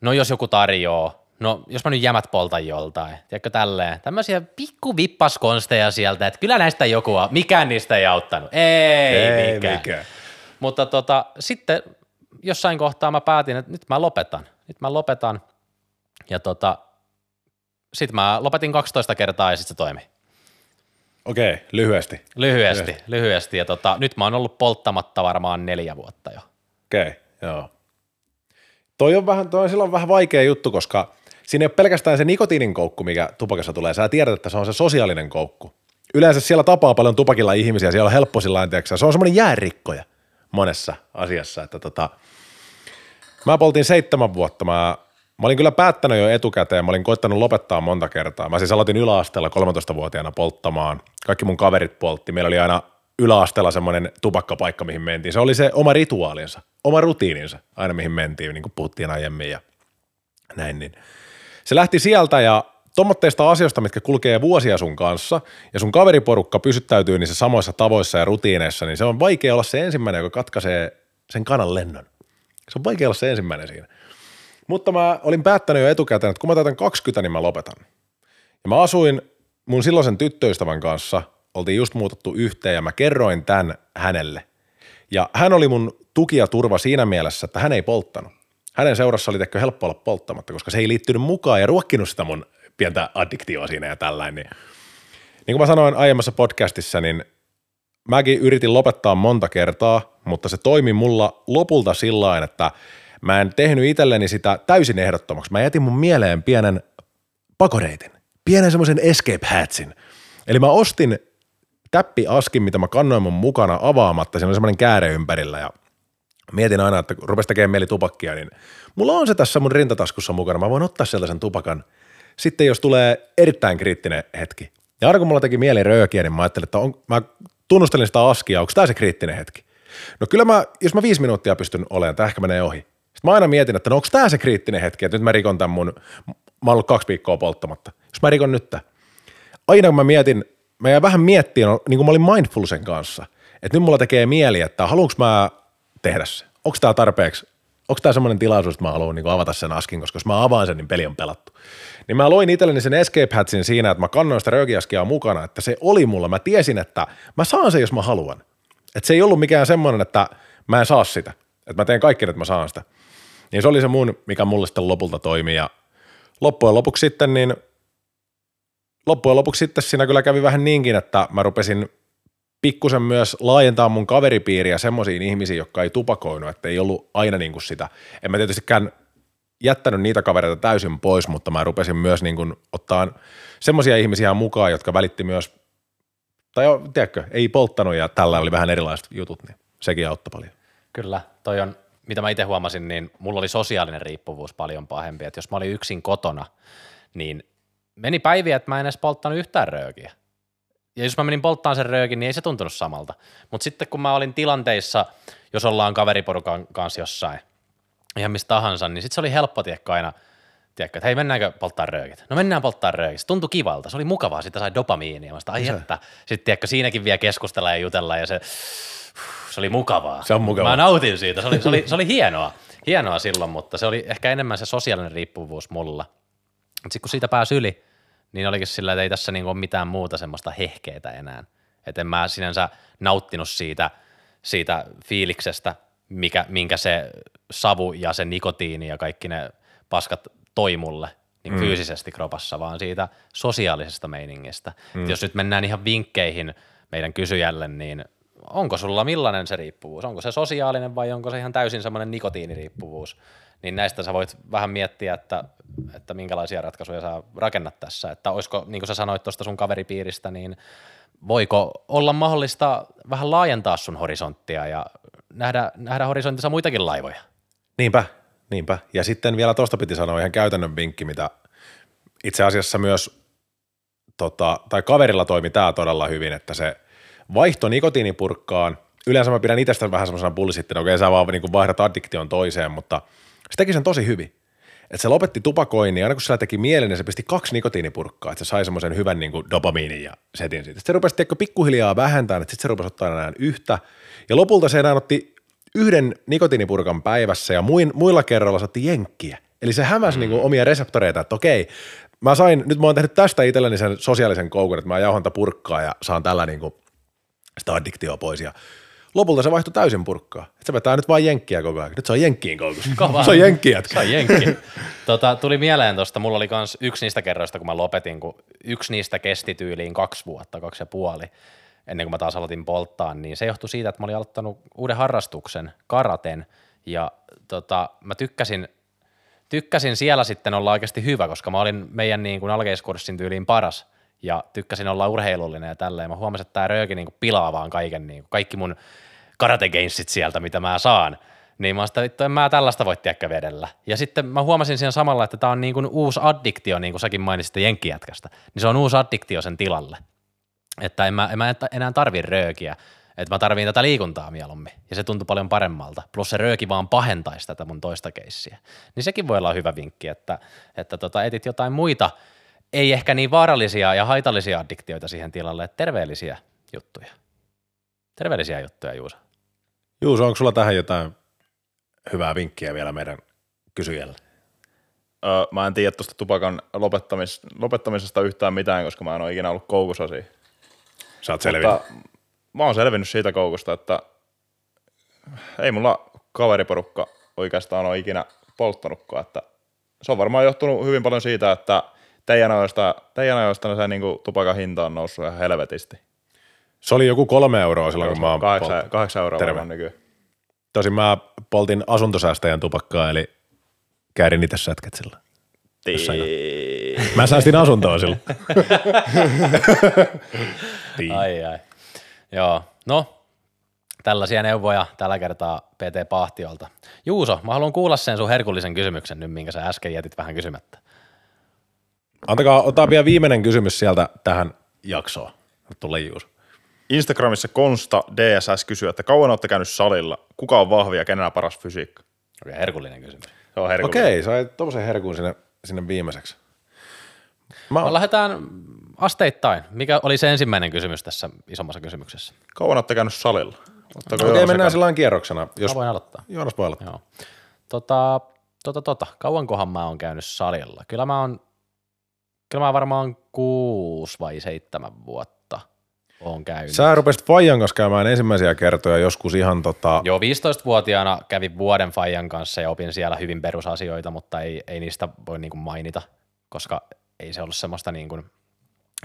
No jos joku tarjoaa, no jos mä nyt jämät poltan joltain, tiedätkö tälleen. Tämmöisiä pikku vippaskonsteja sieltä, että kyllä näistä joku, mikään niistä ei auttanut. Ei, ei mikään. Mikä. Mutta tota, sitten jossain kohtaa mä päätin, että nyt mä lopetan. Nyt mä lopetan ja tota, sit mä lopetin kaksitoista kertaa ja sit se toimi. Okei, lyhyesti. Lyhyesti, lyhyesti. lyhyesti. Ja tota, nyt mä oon ollut polttamatta varmaan neljä vuotta jo. Okei, joo. Toi on vähän, toi on silloin vähän vaikea juttu, koska siinä ei ole pelkästään se nikotiinin koukku, mikä tupakassa tulee. Sä tiedät, että se on se sosiaalinen koukku. Yleensä siellä tapaa paljon tupakilla ihmisiä, siellä on helppo sillain, tiiäksä. Se on semmoinen jäärikkoja monessa asiassa, että tota, mä poltin seitsemän vuotta, mä, mä olin kyllä päättänyt jo etukäteen, mä olin koittanut lopettaa monta kertaa. Mä siis aloitin yläasteella kolmetoistavuotiaana polttamaan, kaikki mun kaverit poltti, meillä oli aina yläasteella semmoinen tupakkapaikka, mihin mentiin. Se oli se oma rituaalinsa, oma rutiininsa aina, mihin mentiin, niin kuin puhuttiin aiemmin ja näin. Niin. Se lähti sieltä ja tuommoitteista asioista, mitkä kulkee vuosia sun kanssa ja sun kaveriporukka pysyttäytyy niissä samoissa tavoissa ja rutiineissa, niin se on vaikea olla se ensimmäinen, joka katkaisee sen kanan lennon. Se on vaikea olla se ensimmäinen siinä. Mutta mä olin päättänyt jo etukäteen, että kun mä täytän kaksikymmentä, niin mä lopetan. Ja mä asuin mun silloisen tyttöystävän kanssa, oltiin just muutettu yhteen ja mä kerroin tämän hänelle. Ja hän oli mun tuki ja turva siinä mielessä, että hän ei polttanut. Hänen seurassa oli tehty helppo olla polttamatta, koska se ei liittynyt mukaan ja ruokkinut sitä mun pientä addiktioa siinä ja tällainen. Niin, niin kuin mä sanoin aiemmassa podcastissa, niin mäkin yritin lopettaa monta kertaa, mutta se toimi mulla lopulta sillain, että mä en tehnyt itselleni sitä täysin ehdottomaksi. Mä jätin mun mieleen pienen pakoreitin, pienen semmoisen escape hatsin. Eli mä ostin täppiaskin, mitä mä kannoin mun mukana avaamatta. Siinä oli semmoinen kääre ympärillä ja mietin aina, että kun rupesi tekemään mieli tupakkia, niin mulla on se tässä mun rintataskussa mukana. Mä voin ottaa sieltä sen tupakan. Sitten jos tulee erittäin kriittinen hetki. Ja aina kun mulla teki mieli röökiä, niin mä ajattelin, että on, mä tunnustelin sitä askia, onko tämä se kriittinen hetki? No kyllä mä, jos mä viisi minuuttia pystyn olemaan, tämä ehkä menee ohi. Sitten mä aina mietin, että no onko tämä se kriittinen hetki, että nyt mä rikon tämän mun, mä oon ollut kaksi viikkoa polttamatta. Jos mä rikon nyt tämän. Aina kun mä mietin, mä jäin vähän miettiin, niin kuin mä olin mindful sen kanssa, että nyt mulla tekee mieli, että haluanko mä tehdä se? Onko tämä tarpeeksi? Onko tämä semmoinen tilaisuus, että mä haluan niin kuin avata sen askin, koska jos mä avaan sen, niin peli on pelattu. Niin mä loin itselleni sen escape hatsin siinä, että mä kannoin sitä röökiaskia mukana, että se oli mulla. Mä tiesin, että mä saan sen, jos mä haluan. Että se ei ollut mikään semmoinen, että mä en saa sitä. Että mä teen kaikkeen, että mä saan sitä. Niin se oli se mun, mikä mulle sitten lopulta toimii. Ja loppujen lopuksi sitten niin, loppujen lopuksi sitten siinä kyllä kävi vähän niinkin, että mä rupesin pikkusen myös laajentaa mun kaveripiiriä semmoisiin ihmisiin, jotka ei tupakoinut, että ei ollut aina niin kuin sitä. En mä tietystikään jättänyt niitä kavereita täysin pois, mutta mä rupesin myös niin kuin ottaan semmoisia ihmisiä mukaan, jotka välitti myös, tai jo, tiedätkö, ei polttanut ja tällä oli vähän erilaiset jutut, niin sekin auttoi paljon. Kyllä, toi on, mitä mä itse huomasin, niin mulla oli sosiaalinen riippuvuus paljon pahempi, että jos mä olin yksin kotona, niin meni päiviä, että mä en edes polttanut yhtään röökiä. Ja jos mä menin polttaan sen röökin, niin ei se tuntunut samalta. Mutta sitten kun mä olin tilanteissa, jos ollaan kaveriporukan kanssa jossain, ihan mistä tahansa, niin sitten se oli helppo tiekko aina, tiekko, että hei mennäänkö polttaa röökit? No mennään polttaa röökit. Se tuntui kivalta, se oli mukavaa, sitä sai dopamiinia. Mä sitä, ai että, sitten tiekko, siinäkin vielä keskustella ja jutella ja se, se oli mukavaa. Se on mukavaa. Mä nautin siitä, se oli, se oli, se oli hienoa. hienoa silloin, mutta se oli ehkä enemmän se sosiaalinen riippuvuus mulla. Sitten kun siitä pääsi yli, niin olikin sillä, että ei tässä niinku ole mitään muuta semmoista hehkeetä enää. Että en mä sinänsä nauttinut siitä, siitä fiiliksestä, mikä, minkä se savu ja se nikotiini ja kaikki ne paskat toi mulle niin mm. fyysisesti kropassa, vaan siitä sosiaalisesta meiningistä. Mm. Jos nyt mennään ihan vinkkeihin meidän kysyjälle, niin onko sulla millainen se riippuvuus? Onko se sosiaalinen vai onko se ihan täysin semmoinen nikotiiniriippuvuus? Niin näistä sä voit vähän miettiä, että, että minkälaisia ratkaisuja sä rakennat tässä. Että olisiko, niin kuin sä sanoit tuosta sun kaveripiiristä, niin voiko olla mahdollista vähän laajentaa sun horisonttia ja nähdä, nähdä horisontissa muitakin laivoja? Niinpä, niinpä. Ja sitten vielä tuosta piti sanoa ihan käytännön vinkki, mitä itse asiassa myös, tota, tai kaverilla toimi tämä todella hyvin, että se vaihto nikotiinipurkkaan, yleensä mä pidän itsestä vähän semmoisena bullshittina, okei sä vaan niin kuin vaihdat addiktion toiseen, mutta se teki sen tosi hyvin. että se lopetti tupakoinnin, aina kun sillä teki mielen, niin se pisti kaksi nikotiinipurkkaa, että se sai semmoisen hyvän niin kuin dopamiinin ja setin siitä. Sitten se rupesi tiedätkö, pikkuhiljaa vähentämään, että sitten se rupesi ottaa enää yhtä. Ja lopulta se enää otti yhden nikotiinipurkan päivässä ja muin, muilla kerralla saatti jenkkiä. Eli se hämäsi mm. niin kuin omia reseptoreita, että okei, mä sain, nyt mä oon tehnyt tästä itselleni sen sosiaalisen koukun, että mä jauhan tätä purkkaa ja saan tällä niin kuin sitä addiktioa pois ja lopulta se vaihtui täysin purkkaa. Että se vetää nyt vaan jenkkiä koko ajan. Nyt se on jenkkiin koukussa. Se on jenkki jätkä. Se on jenkki. Tota, tuli mieleen tuosta, mulla oli kans yksi niistä kerroista, kun mä lopetin, kun yksi niistä kesti tyyliin kaksi vuotta, kaksi ja puoli, ennen kuin mä taas aloitin polttaa, niin se johtui siitä, että mä olin aloittanut uuden harrastuksen, karaten, ja tota, mä tykkäsin, tykkäsin siellä sitten olla oikeasti hyvä, koska mä olin meidän niin kuin alkeiskurssin tyyliin paras, ja tykkäsin olla urheilullinen ja tälleen. Mä huomasin, että tää rööki niin kuin pilaa vaan kaiken, niin kuin kaikki mun karate-gainsit sieltä, mitä mä saan, niin mä oon sitä, että mä tällaista voit tiedäkö vedellä. Ja sitten mä huomasin siinä samalla, että tää on niin kuin uusi addiktio, niin kuin säkin mainitsit jenkkijätkästä, niin se on uusi addiktio sen tilalle, että en mä, en mä enää tarvii röökiä, että mä tarviin tätä liikuntaa mieluummin, ja se tuntui paljon paremmalta, plus se rööki vaan pahentaisi tätä mun toista keissiä. Niin sekin voi olla hyvä vinkki, että, että tota, etit jotain muita, ei ehkä niin vaarallisia ja haitallisia addiktioita siihen tilalle, että terveellisiä juttuja. Terveellisiä juttuja, Juuso. Juuso, onko sulla tähän jotain hyvää vinkkiä vielä meidän kysyjälle? Öö, mä en tiedä tuosta tupakan lopettamis, lopettamisesta yhtään mitään, koska mä en ole ikinä ollut koukussa siihen. Sä oot selvinnyt. Mä oon selvinnyt siitä koukusta, että ei mulla kaveriporukka oikeastaan ole ikinä polttanutkaan. Että se on varmaan johtunut hyvin paljon siitä, että teidän ajoista, teidän ajoista se niinku tupakan hinta on noussut ihan helvetisti. Se oli joku kolme euroa silloin, kun mä oon polttanut. Kahdeksan euroa varmaan nykyään. Tosin mä poltin asuntosäästäjän tupakkaa, eli käärin itse sätket sillä. Mä säästin asuntoa sillä. Ai ai. Joo, no tällaisia neuvoja tällä kertaa P T Paahtiolta. Juuso, mä haluan kuulla sen sun herkullisen kysymyksen nyt, minkä sä äsken jätit vähän kysymättä. Antakaa, otetaan vielä viimeinen kysymys sieltä tähän jaksoon. Tule Juuso. Instagramissa Konsta D S S kysyy, että kauan olette käynyt salilla? Kuka on vahvi ja kenellä paras fysiikka? Okei, herkullinen kysymys. Se on herkullinen. Okei, sai tommosen herkun sinne, sinne viimeiseksi. Mä... Me lähdetään asteittain. Mikä oli se ensimmäinen kysymys tässä isommassa kysymyksessä? Kauan olette käynyt salilla? Ottakaa Okei, mennään sillä kierroksena. Jos... Mä voin aloittaa. Joonas voi aloittaa. Joo. Tota, tota, tota, kauankohan mä oon käynyt salilla? Kyllä mä oon, kyllä mä varmaan kuusi vai seitsemän vuotta. Oon käynyt. Sä rupesit faijan kanssa käymään ensimmäisiä kertoja joskus ihan tota... Joo, viisitoistavuotiaana kävin vuoden faijan kanssa ja opin siellä hyvin perusasioita, mutta ei, ei niistä voi niinku mainita, koska ei se ollut semmoista niinku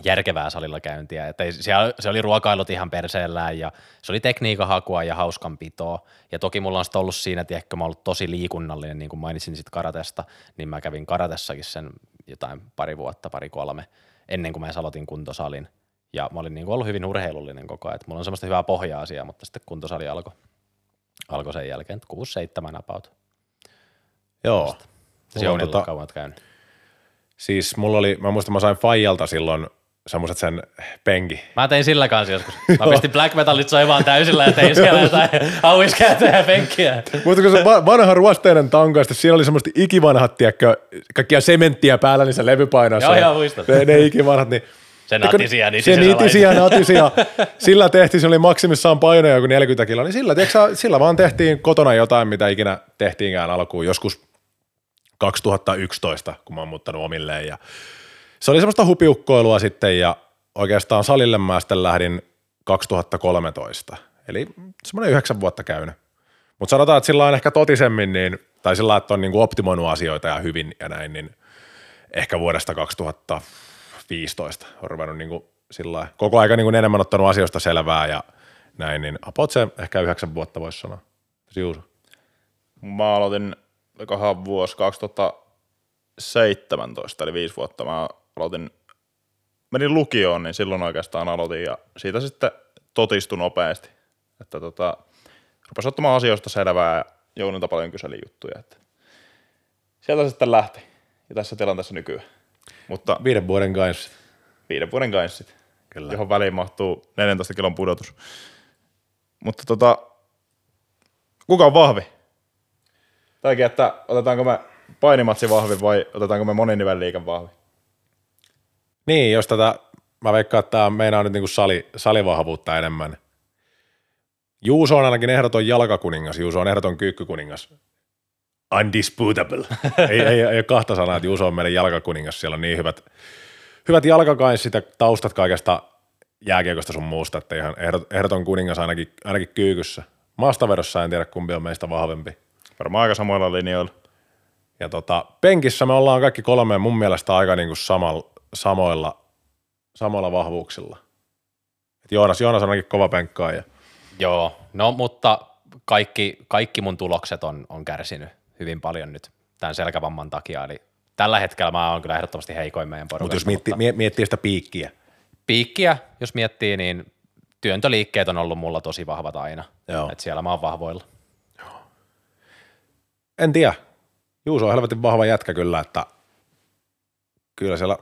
järkevää salilla käyntiä. Että ei, siellä, se oli ruokailut ihan perseellään ja se oli tekniikan hakua ja hauskan pitoa. Ja toki mulla on sitten ollut siinä, että ehkä mä oon ollut tosi liikunnallinen, niin kuin mainitsin sit karatesta, niin mä kävin karatessakin sen jotain pari vuotta, pari kolme, ennen kuin mä aloitin kuntosalin. Ja mä olin niin kuin ollut hyvin urheilullinen koko ajan, että mulla on semmoista hyvää pohja-asiaa, mutta sitten kuntosali alkoi alko sen jälkeen, kuusi seitsemän about. Joo. Se on tota, kauan käynyt. Siis mulla oli, mä muistan mä sain faijalta silloin semmoiset sen penki. Mä tein sillä kanssa joskus. Mä pistin black metalit soimaan täysillä ja tein siellä jotain hauiskääntöjä ja penkkiä. Mutta kun se vanha ruosteinen tanko, ja siinä oli semmoista ikivanhat, tiedätkö, kaikkia sementtiä päällä niissä levypainoissa. Joo, joo, muistat. Ne, ne ikivanhat, niin... Sen atisia, niin sen itisiä, natisia. Sillä tehtiin, se oli maksimissaan painoja joku neljäkymmentä kiloa, niin sillä, tiedätkö, sillä vaan tehtiin kotona jotain, mitä ikinä tehtiinkään alkuun joskus kaksituhattayksitoista, kun mä oon muuttanut omilleen. Ja se oli semmoista hupiukkoilua sitten ja oikeastaan salille mä sitten lähdin kaksituhattakolmetoista, eli semmoinen yhdeksän vuotta käynyt. Mutta sanotaan, että sillä on ehkä totisemmin, niin, tai sillä että on niin kuin optimoinut asioita ja hyvin ja näin, niin ehkä vuodesta kaksituhattaviisitoista on ruvennut niin kuin sillä koko ajan niin kuin enemmän ottanut asioista selvää ja näin, niin apot se ehkä yhdeksän vuotta voisi sanoa. Juuso. Mä aloitin kahan vuosi kaksituhattaseitsemäntoista, eli viisi vuotta. Mä aloitin, menin lukioon, niin silloin oikeastaan aloitin ja siitä sitten totistui nopeasti. Että tota, rupesin ottamaan asioista selvää ja joudunta paljon kyseli juttuja. Että sieltä sitten lähti ja tässä tilanteessa nykyään. Mutta viiden vuoden gainsit. Viiden vuoden gainsit, kyllä. Johon väliin mahtuu neljäntoista kilon pudotus. Mutta tota, kuka on vahvi? Tämäkin, että otetaanko me painimatsi vahvi vai otetaanko me monen nivel liikan vahvi? Niin, jos tätä, mä veikkaan, että tämä meinaa nyt niin kuin sali, salivahvuutta enemmän. Juuso on ainakin ehdoton jalkakuningas, Juuso on ehdoton kyykkykuningas. Undisputable. ei, ei, ei ole kahta sanaa, että Juuso on meidän jalkakuningas, siellä on niin hyvät, hyvät jalkakanssit ja taustat kaikesta jääkiekosta sun muusta, että ihan ehdoton kuningas ainakin, ainakin kyykyssä. Maastavedossa en tiedä, kumpi on meistä vahvempi. Varmaan aika samoilla linjoilla. Ja tota, penkissä me ollaan kaikki kolme mun mielestä aika niin kuin samal, samoilla, samoilla vahvuuksilla. Et Joonas, Joonas on ainakin kova penkkaaja. Joo, no mutta kaikki, kaikki mun tulokset on, on kärsinyt hyvin paljon nyt tämän selkävamman takia. Eli tällä hetkellä mä oon kyllä ehdottomasti heikoin meidän porukasta. Jos mietti, mutta jos miet, miettii sitä piikkiä. Piikkiä, jos miettii, niin työntöliikkeet on ollut mulla tosi vahvat aina. Että siellä mä oon vahvoilla. Joo. En tiedä. Juuso on helvetin vahva jätkä kyllä, että kyllä siellä...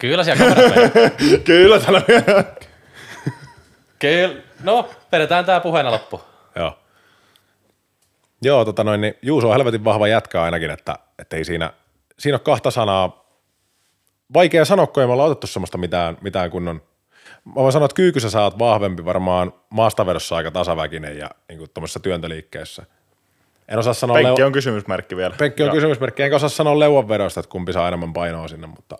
Kyllä siellä kamerat menee. Kyllä täällä Kyllä. No, vedetään tää puheena loppu. Joo. Joo, tota noin, niin Juuso on helvetin vahva jätkä ainakin, että ei siinä, siinä ole kahta sanaa. Vaikea sanoa, kun ei me olla otettu semmoista mitään, mitään kunnon. Mä voin sanoa, että kyykyssä sä oot vahvempi varmaan maastavedossa aika tasaväkinen ja niin kuin tuommoisessa työntöliikkeessä. En osaa sanoa Penkki leu... on kysymysmerkki vielä. Penkki on Joo. kysymysmerkki. Enkä osaa sanoa leuanvedosta, että kumpi saa enemmän painoa sinne, mutta...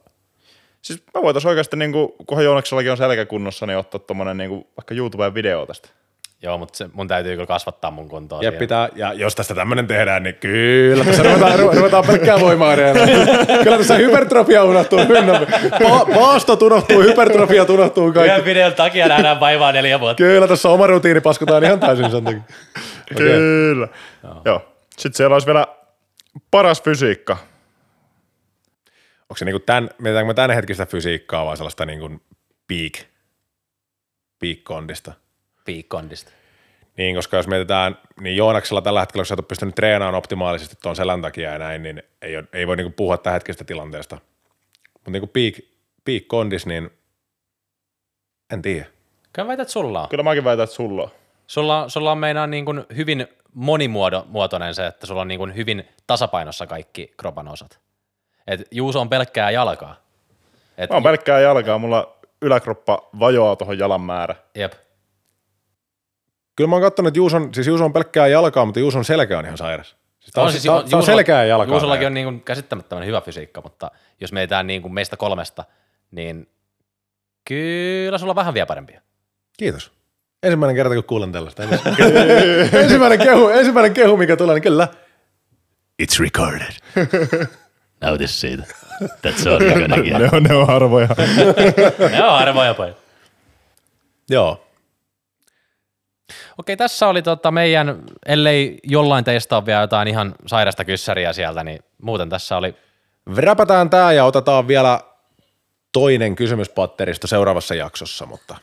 Siis mä voitais oikeasti, niin kuin, kunhan Joonaksellakin on selkäkunnossa, niin ottaa tommonen niin vaikka YouTubeen video tästä. Joo, mutta se, mun täytyy kyllä kasvattaa mun kuntoa. Ja pitää, ja jos tästä tämmönen tehdään, niin kyllä tässä ruvetaan, ruvetaan pelkkää voimaa edelleen. Kyllä tässä hypertrofia unohtuu. Pa- maastot unohtuu, hypertrofia unohtuu kaikki. Yhden videon takia nähdään vaivaa neljä vuotta. Kyllä tässä oma rutiini paskutaan ihan täysin sen takia. Okay. Kyllä. Joo. Joo. Sitten siellä olisi vielä paras fysiikka. Onko se niin kuin tämän, mietitäänkö me tämänhetkistä fysiikkaa vai sellaista niin kuin peak, peak-kondista? Peak-kondista. Niin, koska jos mietitään, niin Joonaksella tällä hetkellä, kun sä et ole pystynyt treenaamaan optimaalisesti tuon selän takia ja näin, niin ei, ole, ei voi niin kuin puhua tämän hetkisestä tilanteesta. Mutta niin kuin peak, peak-kondis, niin en tiedä. Kyllä väität sulla on. Kyllä mäkin väitän, että sulla on. Sulla, sulla on meinaan niin kuin hyvin monimuotoinen se, että sulla on niin kuin hyvin tasapainossa kaikki kropan osat. Et Juuso on pelkkää jalkaa. Et mä oon pelkkää jalkaa, mulla yläkroppa vajoaa tuohon jalan määrä. Jep. Kyllä mä oon kattonut, että Juuso on, siis Juuso on pelkkää jalkaa, mutta Juuso on selkä on ihan sairas. Siis tää on, siis, on, on selkää jalkaa. Juusollakin on niin kuin käsittämättömän hyvä fysiikka, mutta jos mietitään niin kuin meistä kolmesta, niin kyllä sulla on vähän vielä parempia. Kiitos. Ensimmäinen kerta, kun kuulen tällaista. ensimmäinen, kehu, ensimmäinen kehu, mikä tulee, niin kyllä. It's recorded. Nauti siitä. That's all we're gonna get. ne, on, ne on harvoja. ne on harvoja pojat. Joo. Okei, tässä oli tota meidän, ellei jollain teistä ole vielä jotain ihan sairasta kyssäriä sieltä, niin muuten tässä oli. Räpätään tää ja otetaan vielä toinen kysymyspatteristo seuraavassa jaksossa, mutta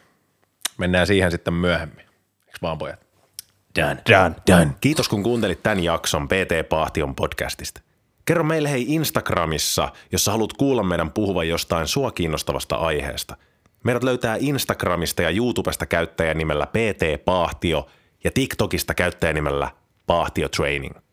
mennään siihen sitten myöhemmin. Eiks vaan pojat? Done. Done. Done. Kiitos kun kuuntelit tämän jakson P T Paahtion podcastista. Kerro meille hei Instagramissa, jos sä haluat kuulla meidän puhuvan jostain sua kiinnostavasta aiheesta. Meidät löytää Instagramista ja YouTubesta käyttäjänimellä P T Paahtio ja TikTokista käyttäjänimellä Paahtio Training.